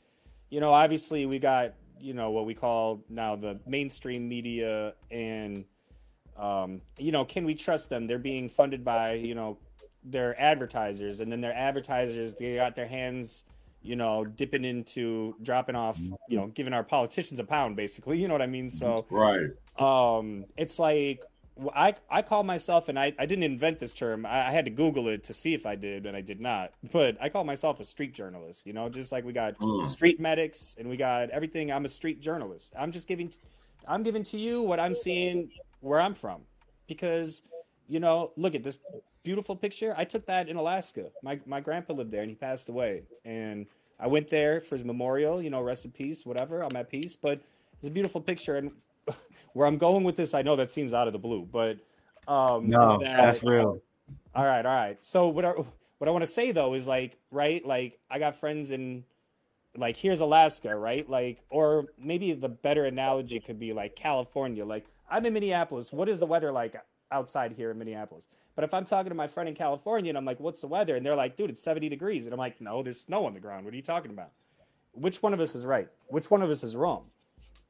obviously we got, what we call now the mainstream media, and can we trust them? They're being funded by, their advertisers, and then their advertisers, they got their hands, giving our politicians a pound, basically, you know what I mean? So, right. It's like, I call myself, and I didn't invent this term. I had to Google it to see if I did, and I did not, but I call myself a street journalist, just like we got street medics and we got everything. I'm a street journalist. I'm just giving to you what I'm seeing where I'm from, because, look at this beautiful picture. I took that in Alaska. My grandpa lived there, and he passed away. And I went there for his memorial, rest in peace, whatever. I'm at peace. But it's a beautiful picture. And where I'm going with this, I know that seems out of the blue, but no, that's real. All right. So what I want to say though is like, right, like I got friends in, like, here's Alaska, right? Like, or maybe the better analogy could be like California. Like, I'm in Minneapolis. What is the weather like outside here in Minneapolis? But if I'm talking to my friend in California and I'm like, what's the weather? And they're like, dude, it's 70 degrees. And I'm like, no, there's snow on the ground. What are you talking about? Which one of us is right? Which one of us is wrong?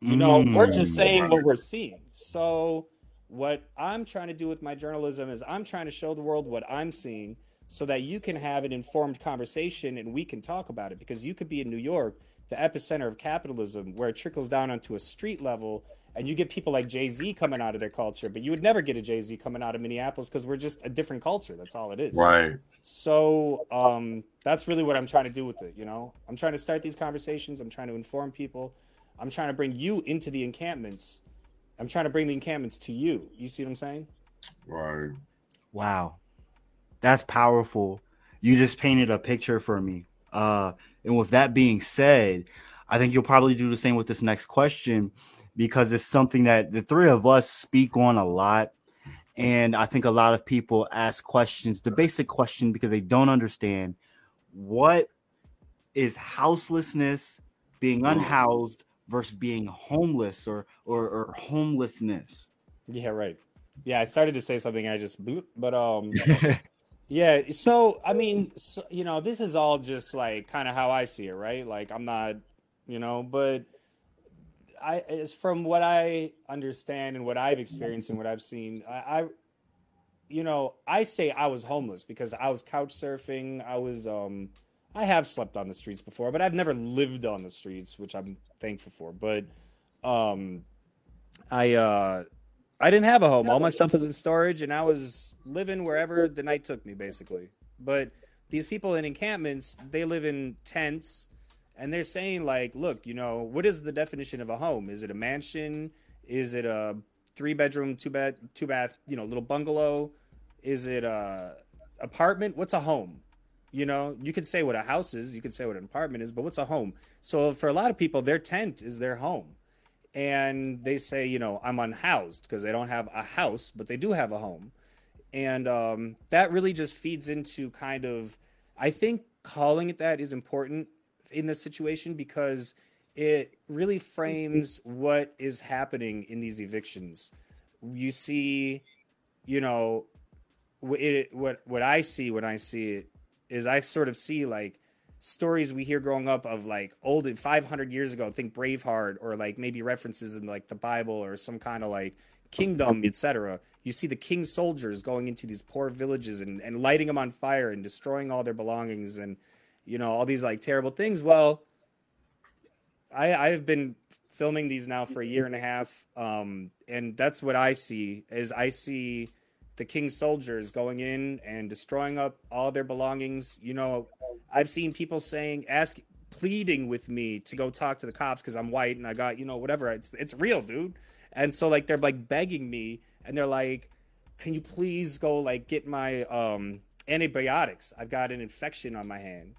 We're just saying what we're seeing. So what I'm trying to do with my journalism is I'm trying to show the world what I'm seeing so that you can have an informed conversation and we can talk about it, because you could be in New York, the epicenter of capitalism, where it trickles down onto a street level, and you get people like Jay-Z coming out of their culture, but you would never get a Jay-Z coming out of Minneapolis, because we're just a different culture. That's all it is. Right. So that's really what I'm trying to do with it. I'm trying to start these conversations. I'm trying to inform people. I'm trying to bring you into the encampments. I'm trying to bring the encampments to you. You see what I'm saying? Right. Wow. That's powerful. You just painted a picture for me. And with that being said, I think you'll probably do the same with this next question, because it's something that the three of us speak on a lot. And I think a lot of people ask questions, the basic question, because they don't understand what is houselessness, being unhoused, versus being homeless or homelessness. Yeah, right. Yeah, I started to say something, I just blew, but yeah. So, I mean, this is all just like kind of how I see it, right? Like, I'm not, but it's from what I understand and what I've experienced and what I've seen. I say I was homeless because I was couch surfing. I was, I have slept on the streets before, but I've never lived on the streets, which I'm thankful for. But I didn't have a home. All my stuff was in storage, and I was living wherever the night took me, basically. But these people in encampments, they live in tents, and they're saying, like, look, you know, what is the definition of a home? Is it a mansion? Is it a 3-bedroom, 2-bath, you know, little bungalow? Is it a apartment? What's a home? You know, you could say what a house is, you could say what an apartment is, but what's a home? So for a lot of people, their tent is their home. And they say, you know, I'm unhoused because they don't have a house, but they do have a home. And that really just feeds into kind of, I think calling it that is important in this situation because it really frames what is happening in these evictions. You see, you know, what I see when I see it is I sort of see like stories we hear growing up of like old 500 years ago, think Braveheart or like maybe references in like the Bible or some kind of like kingdom, etc. You see the king's soldiers going into these poor villages and lighting them on fire and destroying all their belongings and, you know, all these like terrible things. Well, I've been filming these now for a year and a half. And that's what I see is I see the king's soldiers going in and destroying up all their belongings. You know, I've seen people saying, pleading with me to go talk to the cops because I'm white and I got, you know, whatever. It's real, dude. And so like, they're like begging me and they're like, can you please go like get my antibiotics? I've got an infection on my hand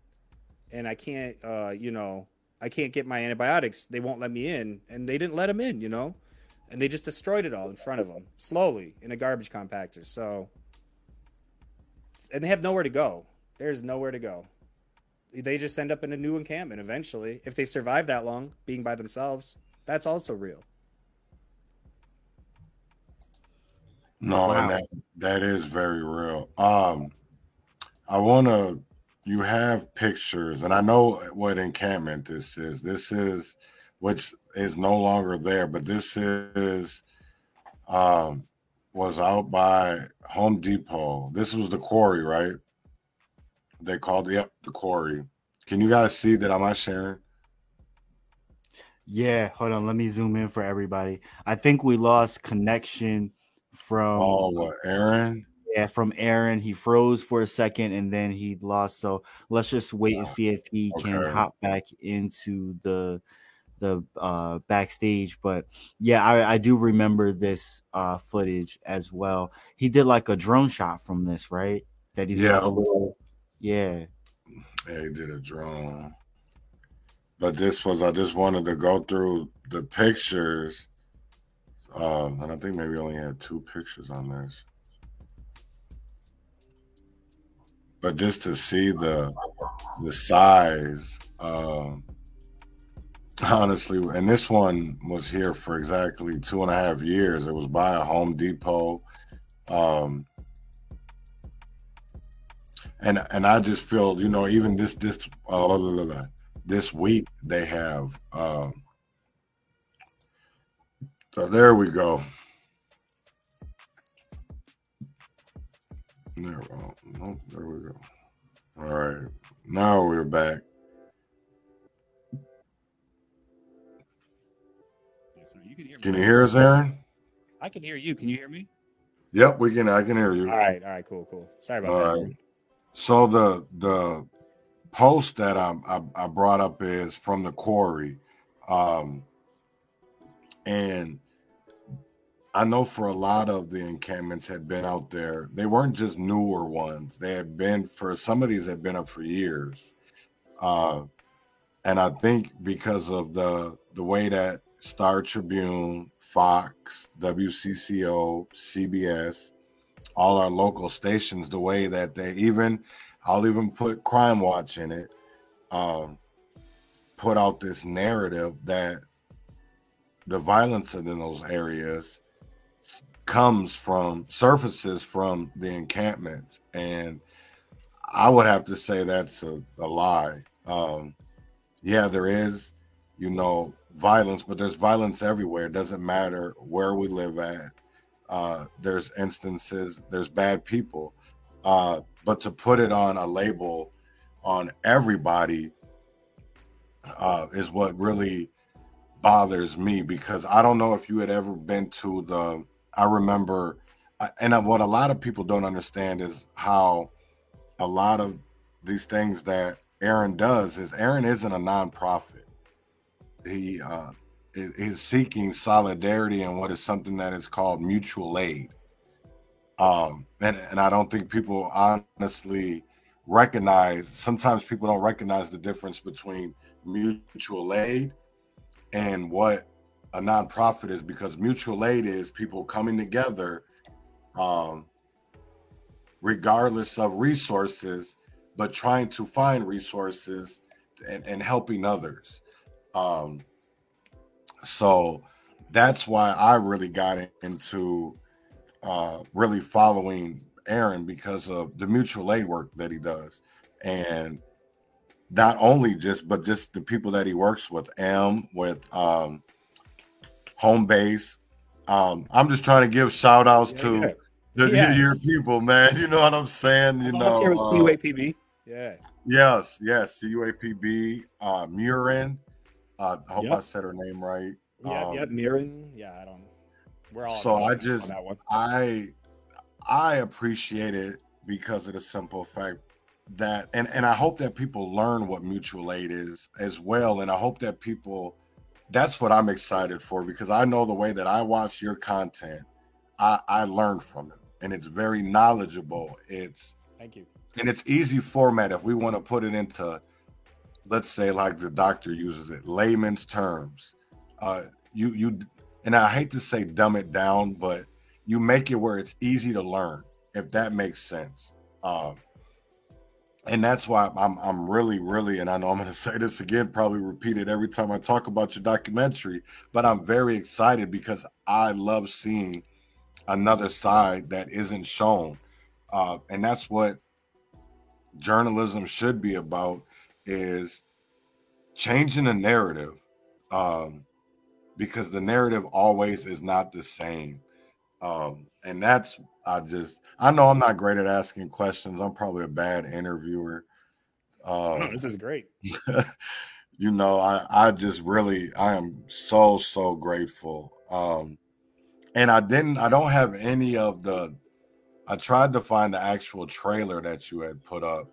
and I can't, you know, I can't get my antibiotics. They won't let me in. And they didn't let them in, you know? And they just destroyed it all in front of them, slowly, in a garbage compactor. So, and they have nowhere to go. There's nowhere to go. They just end up in a new encampment eventually, if they survive that long, being by themselves. That's also real. No, wow. And that is very real. I want to, you have pictures, and I know what encampment this is. This is, which is no longer there, but this is was out by Home Depot. This was the Quarry, right? They called it, yep, the Quarry. Can you guys see that? Am I sharing? Yeah, hold on. Let me zoom in for everybody. I think we lost connection from Aaron. Yeah, from Aaron. He froze for a second and then he lost. So let's just wait and see if he can hop back into the backstage. But yeah, I do remember this footage as well. He did like a drone shot from this, right? That he did a little, yeah, he did a drone. But this was, I just wanted to go through the pictures, and I think maybe we only had 2 pictures on this. But just to see the size, honestly, and this one was here for exactly 2.5 years. It was by a Home Depot. And I just feel, you know, even this week they have. So there we go. There we go. All right. Now we're back. Can you hear us, Aaron? I can hear you. Can you hear me? Yep, we can. I can hear you. All right, cool. Sorry about that. Right. So the post that I brought up is from the Quarry, and I know for a lot of the encampments had been out there. They weren't just newer ones. They had been for some of these had been up for years, and I think because of the way that Star Tribune, Fox, WCCO, CBS, all our local stations, the way that they I'll even put Crime Watch in it, put out this narrative that the violence in those areas surfaces from the encampments. And I would have to say that's a lie. Yeah, there is, you know, violence, but there's violence everywhere. It doesn't matter where we live at. There's instances, there's bad people. But to put it on a label on everybody is what really bothers me, because I don't know if you had ever been to what a lot of people don't understand is how a lot of these things that Aaron does is Aaron isn't a nonprofit. He is seeking solidarity in what is something that is called mutual aid. And I don't think people honestly recognize, sometimes people don't recognize the difference between mutual aid and what a nonprofit is, because mutual aid is people coming together regardless of resources, but trying to find resources and helping others. So that's why I really got into really following Aaron, because of the mutual aid work that he does. And not only just, but just the people that he works with, with Home Base. I'm just trying to give shout outs to your people, man. You know what I'm saying? You know, CUAPB. Yeah. Yes. CUAPB, Murin. I hope I said her name right. Murin. Yeah, I don't know. We're all on that one. I appreciate it because of the simple fact that, and I hope that people learn what mutual aid is as well. And I hope that people, that's what I'm excited for, because I know the way that I watch your content, I learn from it, and it's very knowledgeable. Thank you. And it's easy format. If we want to put it into, let's say like the doctor uses it, layman's terms, you and I hate to say dumb it down, but you make it where it's easy to learn, if that makes sense. And that's why I'm really, really, and I know I'm going to say this again, probably repeat it every time I talk about your documentary, but I'm very excited because I love seeing another side that isn't shown. And that's what journalism should be about, is changing the narrative, because the narrative always is not the same. And that's, I know I'm not great at asking questions. I'm probably a bad interviewer. No, this is great. You know, I am so grateful. And I don't have any of I tried to find the actual trailer that you had put up,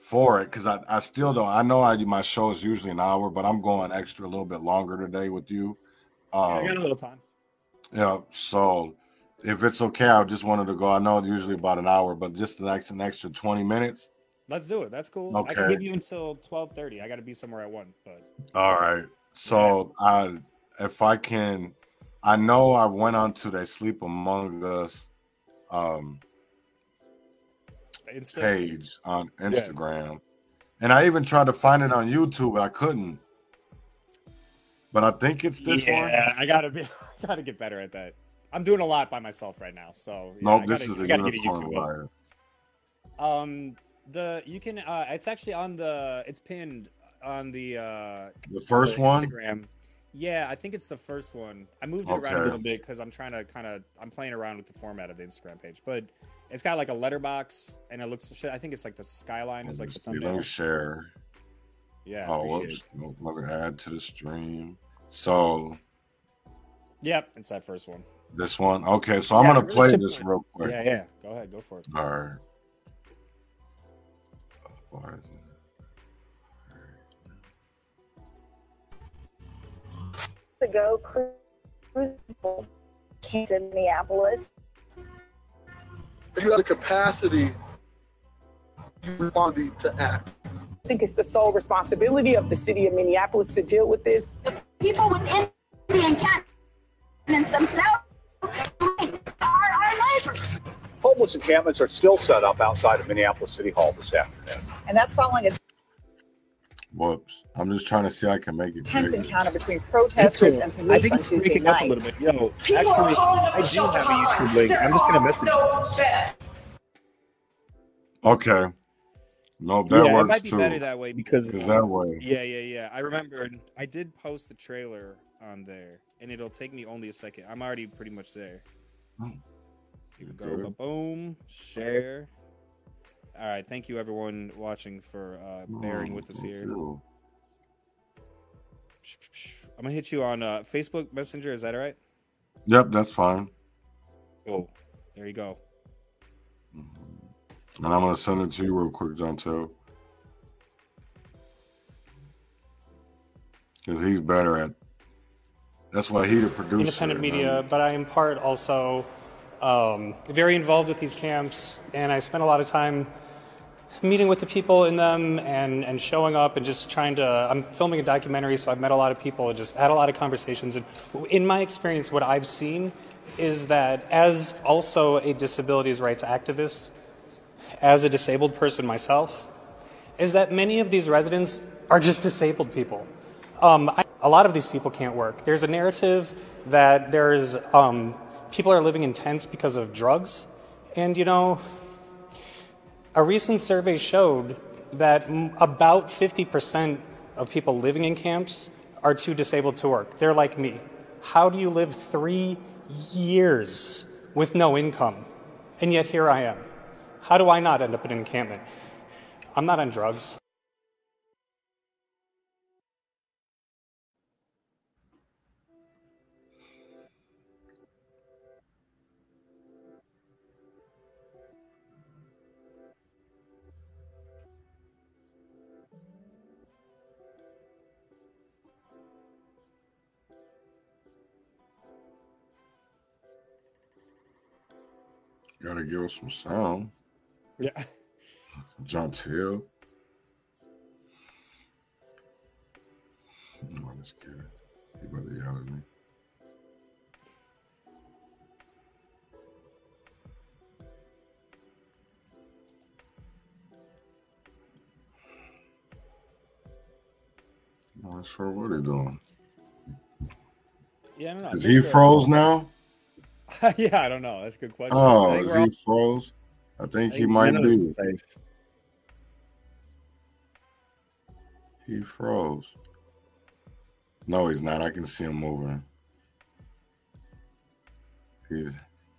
for it, because I still don't. I know my show is usually an hour, but I'm going extra a little bit longer today with you. I got a little time. Yeah, so if it's okay, I just wanted to go. I know it's usually about an hour, but just an extra 20 minutes. Let's do it. That's cool. Okay. I can give you until 12:30. I got to be somewhere at 1. But all right. So yeah. I know I went on to They Sleep Among Us page on Instagram, and I even tried to find it on YouTube. I couldn't. But I think it's this one. Yeah, I gotta get better at that. I'm doing a lot by myself right now, so I gotta get a YouTube. It's actually it's pinned on the first one. Instagram. Yeah, I think it's the first one. I moved it around a little bit because I'm playing around with the format of the Instagram page, but it's got like a letterbox and it looks. I think it's like the skyline is like the thumbnail. Share. Yeah. Let me add to the stream. So. Yep, it's that first one. This one? Okay, so I'm going to play this real quick. Yeah. Go ahead, go for it. All right. Ago, cruise came to Minneapolis. You have the capacity to act. I think it's the sole responsibility of the city of Minneapolis to deal with this. The people within the encampment themselves are labor. Homeless encampments are still set up outside of Minneapolis City Hall this afternoon. And that's following I'm just trying to see I can make it. Tense encounter between protesters and police. I think it's breaking up a little bit. I do have a YouTube link. I'm just going to message you. Okay. No, that works too. It might be better that way because that way. Yeah. I remembered I did post the trailer on there, and it'll take me only a second. I'm already pretty much there. Here we go. Boom. Share. All right. Thank you, everyone watching, for bearing with us here. You. I'm gonna hit you on Facebook Messenger. Is that all right? Yep, that's fine. Cool. There you go. And I'm going to send it to you real quick, Jontel. Because he's better at... That's why he's a producer. Independent media, but I am part also very involved with these camps, and I spend a lot of time meeting with the people in them and showing up and just trying to... I'm filming a documentary, so I've met a lot of people and just had a lot of conversations. And in my experience, what I've seen is that as also a disabilities rights activist, as a disabled person myself, is that many of these residents are just disabled people. A lot of these people can't work. There's a narrative that there's people are living in tents because of drugs. And, you know, a recent survey showed that about 50% of people living in camps are too disabled to work. They're like me. How do you live 3 years with no income? And yet here I am. How do I not end up in an encampment? I'm not on drugs. Gotta give us some sound. Yeah. Jontel. No, I'm just kidding. He about to yell at me. I'm not sure what they're doing. Yeah, I don't know. Is he froze now? Yeah, I don't know. That's a good question. Oh, is he froze? I think he might be. He froze. No, he's not. I can see him moving. I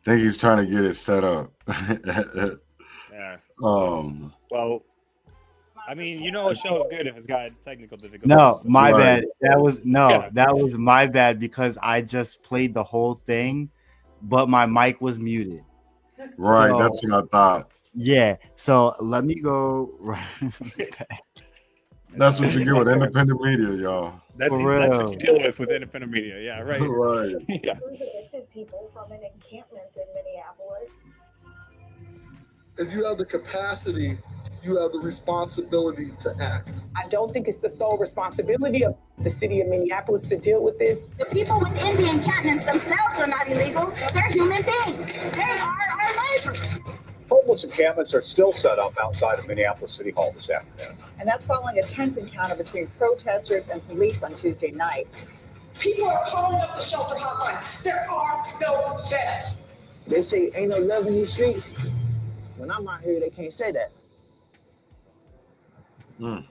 think he's trying to get it set up. Yeah. Well, I mean, you know, a show is good if it's got technical difficulties. No, my bad. That was my bad because I just played the whole thing, but my mic was muted. Right, so, that's what I thought. Yeah, so let me go. That's what you get with independent media, y'all. That's what you deal with independent media. Yeah, right. Right. Yeah. Evicted people from an encampment in Minneapolis. If you have the capacity, you have the responsibility to act. I don't think it's the sole responsibility of the city of Minneapolis to deal with this. The people within the encampments themselves are not illegal. They're human beings. They are our laborers. Homeless encampments are still set up outside of Minneapolis City Hall this afternoon. And that's following a tense encounter between protesters and police on Tuesday night. People are calling up the shelter hotline. There are no beds. They say ain't no love in these streets. When I'm out here, they can't say that. Mm.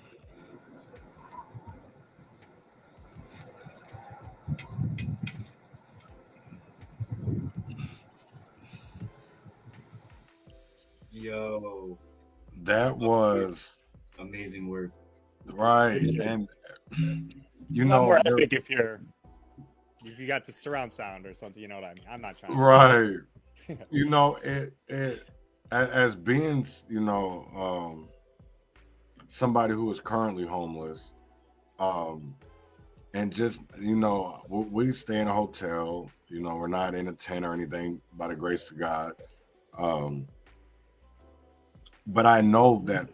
Yo, that was amazing work, right? And you know, more epic if you got the surround sound or something, you know what I mean? I'm not trying, right? You know, it as being, you know, somebody who is currently homeless, and just, you know, we stay in a hotel, you know, we're not in a tent or anything by the grace of God. But I know that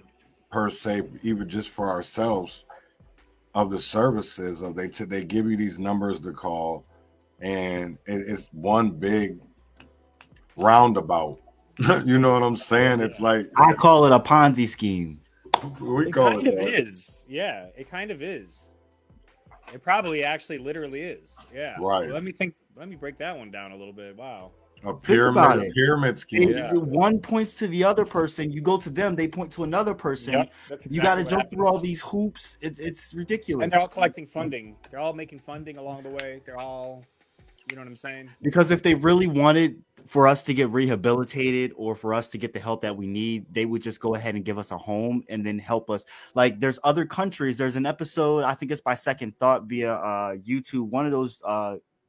per se, even just for ourselves, of the services of they give you these numbers to call, and it's one big roundabout. You know what I'm saying? It's like, I call it a Ponzi scheme. It kind of is. Yeah, it kind of is. It probably actually literally is. Yeah. Right. So let me break that one down a little bit. Wow. A pyramid scheme. Yeah. One points to the other person, you go to them, they point to another person. Yep, exactly, you got to jump through all these hoops. It's ridiculous. And they're all collecting funding. They're all making funding along the way. They're all, you know what I'm saying? Because if they really wanted for us to get rehabilitated or for us to get the help that we need, they would just go ahead and give us a home and then help us. Like, there's other countries. There's an episode, I think it's by Second Thought via YouTube. One of those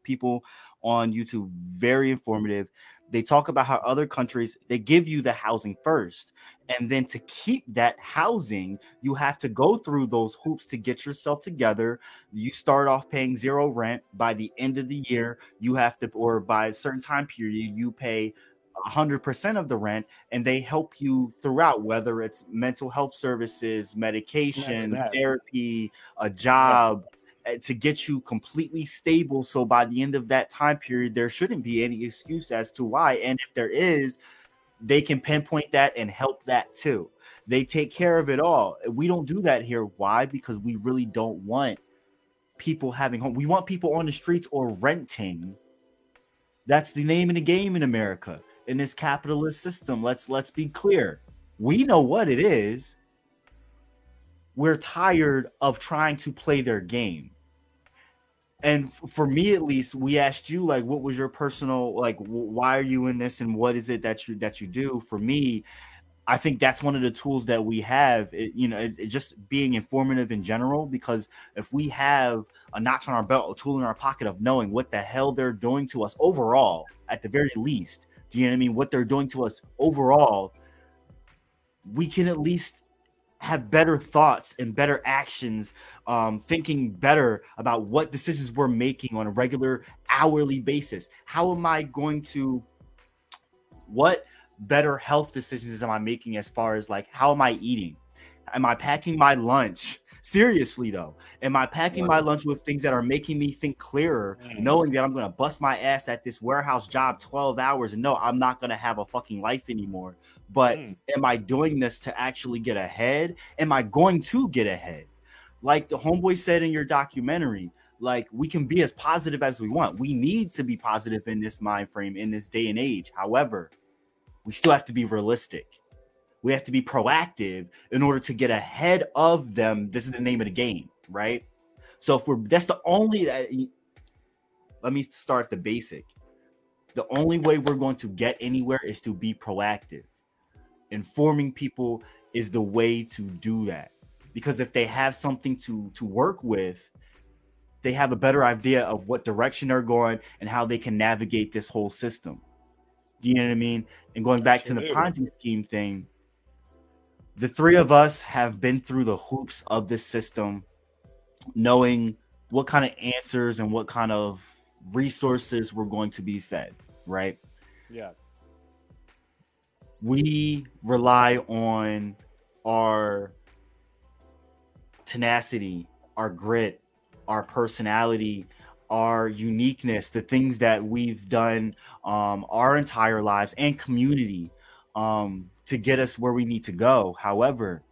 people on YouTube, very informative. They talk about how other countries, they give you the housing first. And then to keep that housing, you have to go through those hoops to get yourself together. You start off paying zero rent. By the end of the year, you have to, or by a certain time period, you pay 100% of the rent, and they help you throughout, whether it's mental health services, medication, therapy, a job, to get you completely stable. So by the end of that time period, there shouldn't be any excuse as to why. And if there is, they can pinpoint that and help that too. They take care of it all. We don't do that here. Why? Because we really don't want people having home. We want people on the streets or renting. That's the name of the game in America, in this capitalist system. Let's be clear. We know what it is. We're tired of trying to play their game. And for me, at least, we asked you, like, what was your personal, like, why are you in this? And what is it that you do? For me, I think that's one of the tools that we have, just being informative in general, because if we have a notch on our belt, a tool in our pocket of knowing what the hell they're doing to us overall, at the very least, do you know what I mean? What they're doing to us overall, we can at least have better thoughts and better actions, thinking better about what decisions we're making on a regular hourly basis. How am I going to, what better health decisions am I making as far as like, how am I eating? Am I packing my lunch? Seriously though, am I packing my lunch with things that are making me think clearer, knowing that I'm going to bust my ass at this warehouse job 12 hours and no, I'm not going to have a fucking life anymore. But am I doing this to actually get ahead? Am I going to get ahead? Like the homeboy said in your documentary, like we can be as positive as we want. We need to be positive in this mind frame, in this day and age. However, we still have to be realistic. We have to be proactive in order to get ahead of them. This is the name of the game, right? So if we're, that's the only, let me start the basic. The only way we're going to get anywhere is to be proactive. Informing people is the way to do that. Because if they have something to work with, they have a better idea of what direction they're going and how they can navigate this whole system. Do you know what I mean? And going back to the Ponzi scheme thing, the three of us have been through the hoops of this system, knowing what kind of answers and what kind of resources we're going to be fed, right? Yeah. We rely on our tenacity, our grit, our personality, our uniqueness, the things that we've done our entire lives and community to get us where we need to go. However,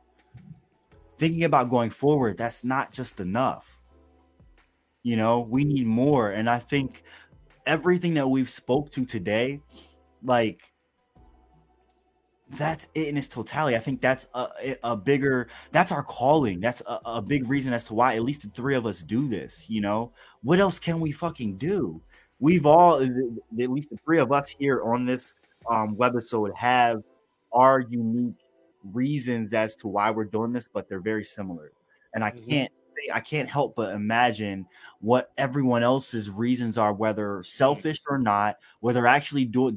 thinking about going forward, that's not just enough. You know, we need more. And I think everything that we've spoke to today, like that's it in its totality. I think that's a bigger, that's our calling. That's a big reason as to why at least the three of us do this. You know, what else can we fucking do? We've all, at least the three of us here on this webisode have our unique reasons as to why we're doing this, but they're very similar. And I can't help but imagine what everyone else's reasons are, whether selfish or not, whether they're actually doing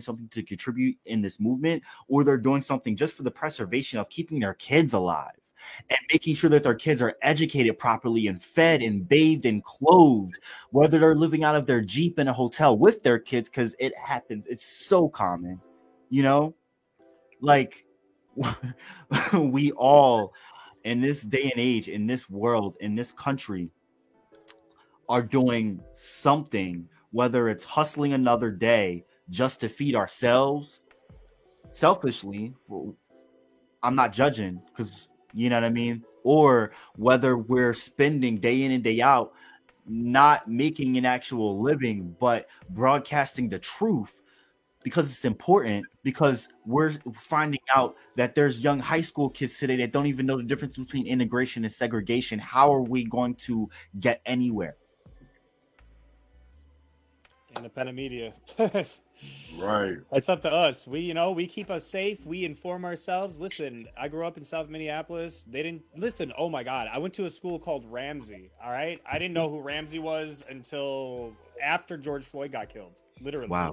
something to contribute in this movement, or they're doing something just for the preservation of keeping their kids alive and making sure that their kids are educated properly and fed and bathed and clothed, whether they're living out of their Jeep in a hotel with their kids, because it happens. It's so common, you know, like we all in this day and age, in this world, in this country, are doing something, whether it's hustling another day just to feed ourselves selfishly. I'm not judging, because you know what I mean? Or whether we're spending day in and day out, not making an actual living, but broadcasting the truth because it's important, because we're finding out that there's young high school kids today that don't even know the difference between integration and segregation. How are we going to get anywhere? Independent media. Right. It's up to us. We keep us safe. We inform ourselves. Listen, I grew up in South Minneapolis. They didn't listen. Oh my God. I went to a school called Ramsey. All right. I didn't know who Ramsey was until after George Floyd got killed. Literally. Wow.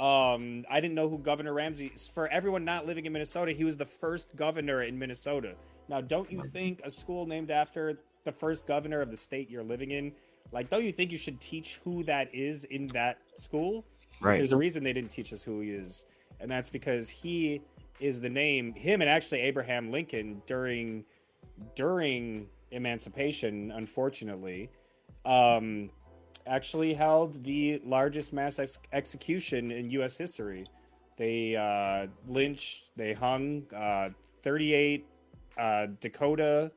I didn't know who Governor Ramsey is. For everyone not living in Minnesota, he was the first governor in Minnesota. Now, don't you think a school named after the first governor of the state you're living in, like, don't you think you should teach who that is in that school? Right. There's a reason they didn't teach us who he is. And that's because he is the name, him and actually Abraham Lincoln during emancipation, unfortunately, actually held the largest mass execution in U.S. history. They lynched, they hung 38 Dakota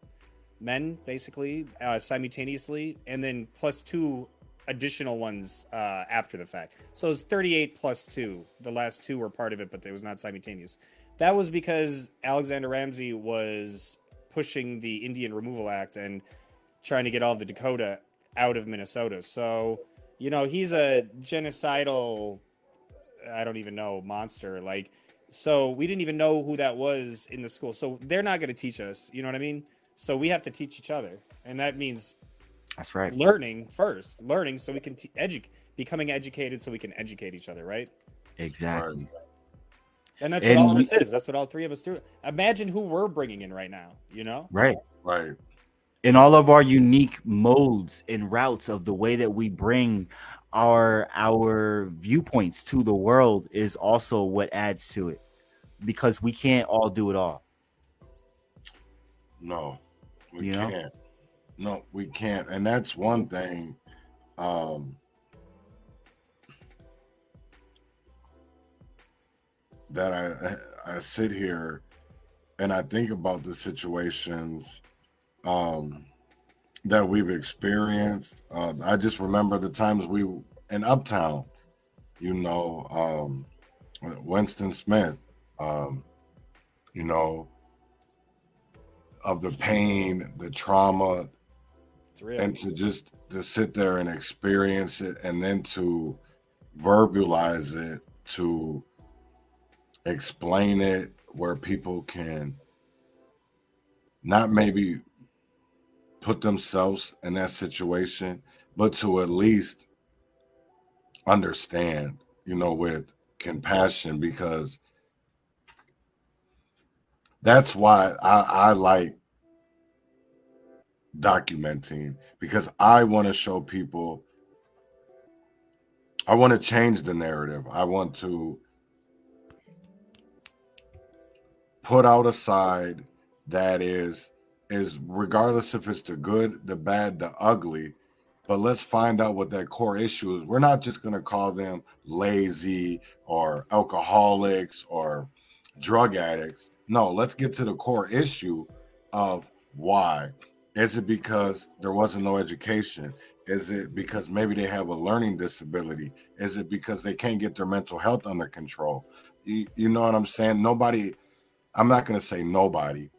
men, basically, simultaneously, and then plus two additional ones after the fact. So it was 38 plus two. The last two were part of it, but it was not simultaneous. That was because Alexander Ramsey was pushing the Indian Removal Act and trying to get all the Dakota out of Minnesota. So, you know, he's a genocidal, I don't even know, monster. Like, so we didn't even know who that was in the school. So they're not going to teach us, you know what I mean? So we have to teach each other. And that means that's right. Learning first, learning so we can becoming educated so we can educate each other, right? Exactly. And that's what all this is. That's what all three of us do. Imagine who we're bringing in right now, you know? Right. Right. In all of our unique modes and routes of the way that we bring our viewpoints to the world is also what adds to it, because we can't all do it all. No, we can't. No, we can't. And that's one thing. That I sit here and I think about the situations that we've experienced. I just remember the times we were in Uptown, you know, Winston Smith, you know, of the pain, the trauma, it's real. And to just to sit there and experience it and then to verbalize it, to explain it where people can not maybe put themselves in that situation, but to at least understand, you know, with compassion, because that's why I like documenting, because I want to show people, I want to change the narrative. I want to put out a side that is regardless if it's the good, the bad, the ugly, but let's find out what that core issue is. We're not just going to call them lazy or alcoholics or drug addicts. No, let's get to the core issue of why. Is it because there wasn't no education? Is it because maybe they have a learning disability? Is it because they can't get their mental health under control? You know what I'm saying? Nobody, I'm not going to say nobody,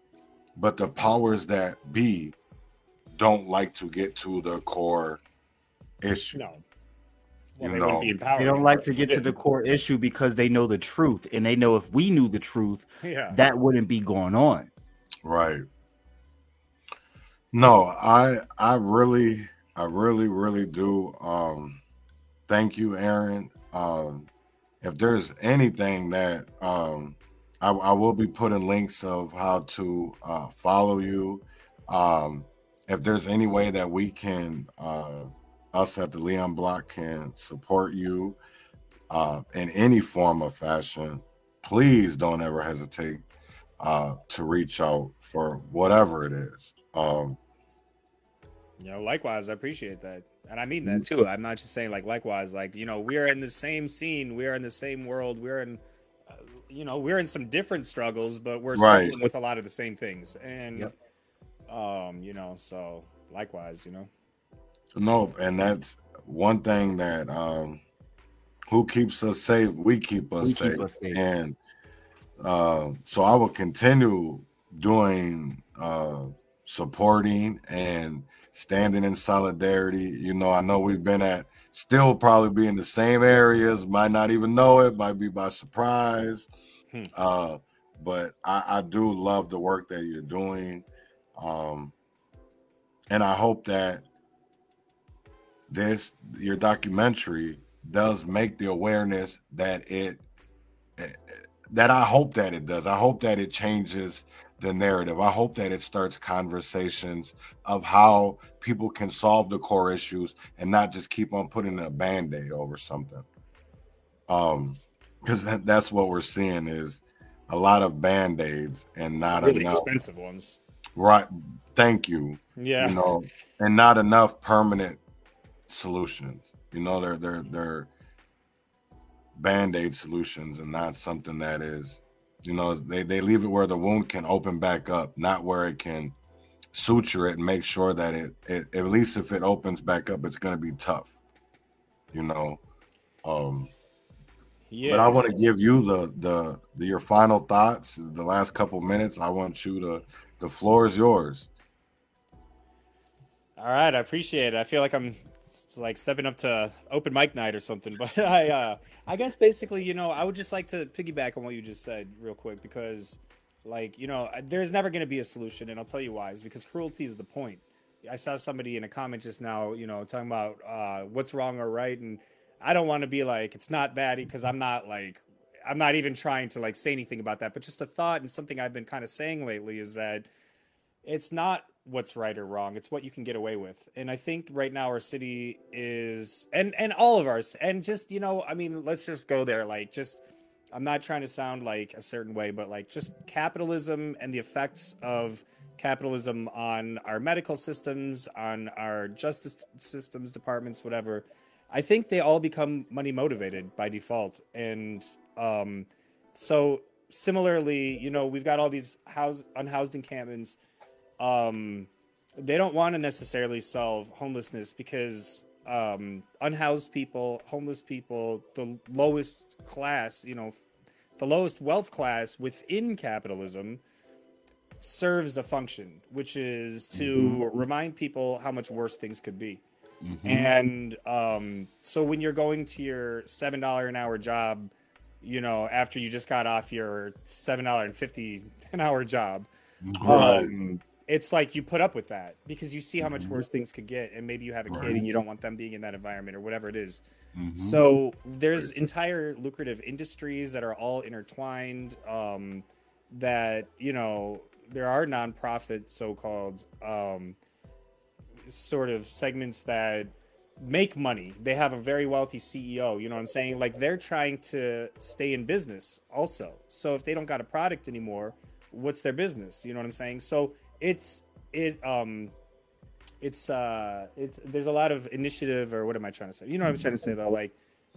but the powers that be don't like to get to the core issue. No. Well, they don't like to get to the core issue because they know the truth, and they know if we knew the truth, that wouldn't be going on. Right. No, I really do. Thank you, Aaron. If there's anything that I will be putting links of how to follow you. If there's any way that we can, us at the Leon Block can support you in any form or fashion, please don't ever hesitate to reach out for whatever it is. You know, likewise, I appreciate that. And I mean that too. I'm not just saying like likewise, like, you know, we're in the same scene. We're in the same world. We're in, you know, we're in some different struggles, but we're struggling with a lot of the same things. And, you know, so likewise, you know. No, and that's one thing that who keeps us safe? We keep us safe. And so I will continue doing supporting and standing in solidarity. You know, I know we've been at still probably be in the same areas, might not even know it, might be by surprise. But I do love the work that you're doing. And I hope that your documentary does make the awareness that I hope that it does. I hope that it changes the narrative. I hope that it starts conversations of how people can solve the core issues and not just keep on putting a Band-Aid over something. Because that's what we're seeing is a lot of Band-Aids and not really enough expensive ones. Right. Thank you. Yeah. You know, and not enough permanent solutions. You know, they're Band-Aid solutions and not something that is, you know, they leave it where the wound can open back up, not where it can suture it and make sure that it at least if it opens back up, it's going to be tough, you know. Yeah. But I want to give you the your final thoughts, the last couple minutes. I want you to, the floor is yours. All right. I appreciate it. I feel like I'm like stepping up to open mic night or something, but I guess basically, you know, I would just like to piggyback on what you just said real quick, because like, you know, there's never going to be a solution, and I'll tell you why. It's because cruelty is the point. I saw somebody in a comment just now, you know, talking about what's wrong or right, and I don't want to be like it's not bad, because I'm not even trying to like say anything about that, but just a thought and something I've been kind of saying lately is that it's not what's right or wrong, it's what you can get away with. And I think right now our city is, and all of ours, and just, you know, I mean, let's just go there. Like, just, I'm not trying to sound like a certain way, but like just capitalism and the effects of capitalism on our medical systems, on our justice systems departments, whatever. I think they all become money motivated by default. And so similarly, you know, we've got all these unhoused encampments. They don't want to necessarily solve homelessness because unhoused people, homeless people, the lowest class, you know, the lowest wealth class within capitalism serves a function, which is to remind people how much worse things could be. Mm-hmm. And so when you're going to your $7 an hour job, you know, after you just got off your $7.50 an hour job, right. It's like you put up with that because you see how much worse things could get, and maybe you have a kid and you don't want them being in that environment or whatever it is. Mm-hmm. So there's entire lucrative industries that are all intertwined, that, you know, there are nonprofit so-called sort of segments that make money. They have a very wealthy CEO, you know what I'm saying? Like, they're trying to stay in business also. So if they don't got a product anymore, what's their business? You know what I'm saying? So it's there's a lot of initiative, or what am I trying to say? You know what I'm trying to say though, like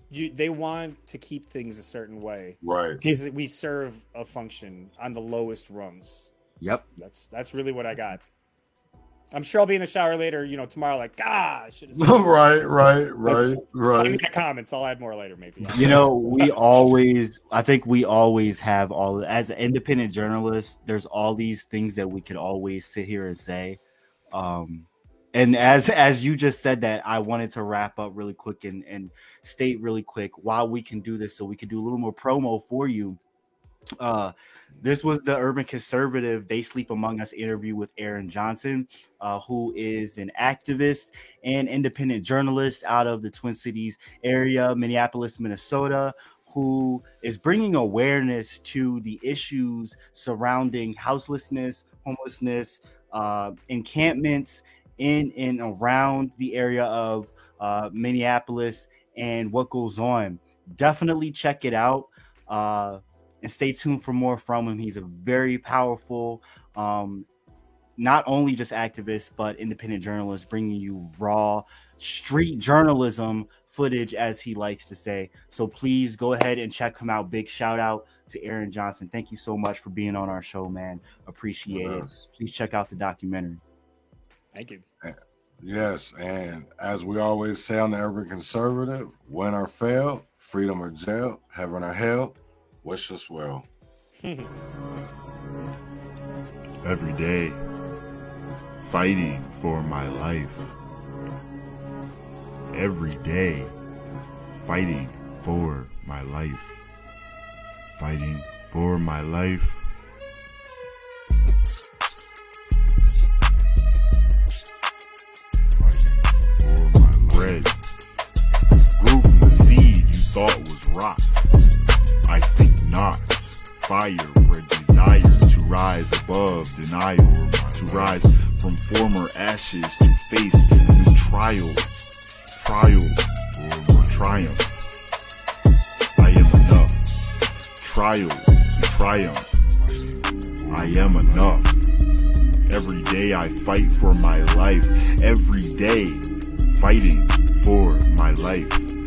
they want to keep things a certain way, right? Because we serve a function on the lowest rungs. Yep. That's really what I got. I'm sure I'll be in the shower later, you know, tomorrow, like, I should have said that. Right. Leave me the comments. I'll add more later, maybe. You know, I think we always have all, as an independent journalist, there's all these things that we could always sit here and say. And as you just said that, I wanted to wrap up really quick and state really quick why we can do this, so we can do a little more promo for you. This was the Urban Conservative They Sleep Among Us interview with Aaron Johnson, who is an activist and independent journalist out of the Twin Cities area, Minneapolis, Minnesota, who is bringing awareness to the issues surrounding houselessness, homelessness, encampments in and around the area of Minneapolis and what goes on. Definitely check it out. And stay tuned for more from him. He's a very powerful, not only just activist, but independent journalist, bringing you raw street journalism footage, as he likes to say. So please go ahead and check him out. Big shout out to Aaron Johnson. Thank you so much for being on our show, man. Appreciate it. Please check out the documentary. Thank you. Yes. And as we always say on the Urban Conservative, win or fail, freedom or jail, heaven or hell, wish us well. Every day, fighting for my life. Every day, fighting for my life. Fighting for my life. Fighting for my life. Bread. Grew from the seed. fire, bred desires to rise above denial, to rise from former ashes to face new trial, or triumph. I am enough. Trial to triumph. I am enough. Every day I fight for my life. Every day fighting for my life.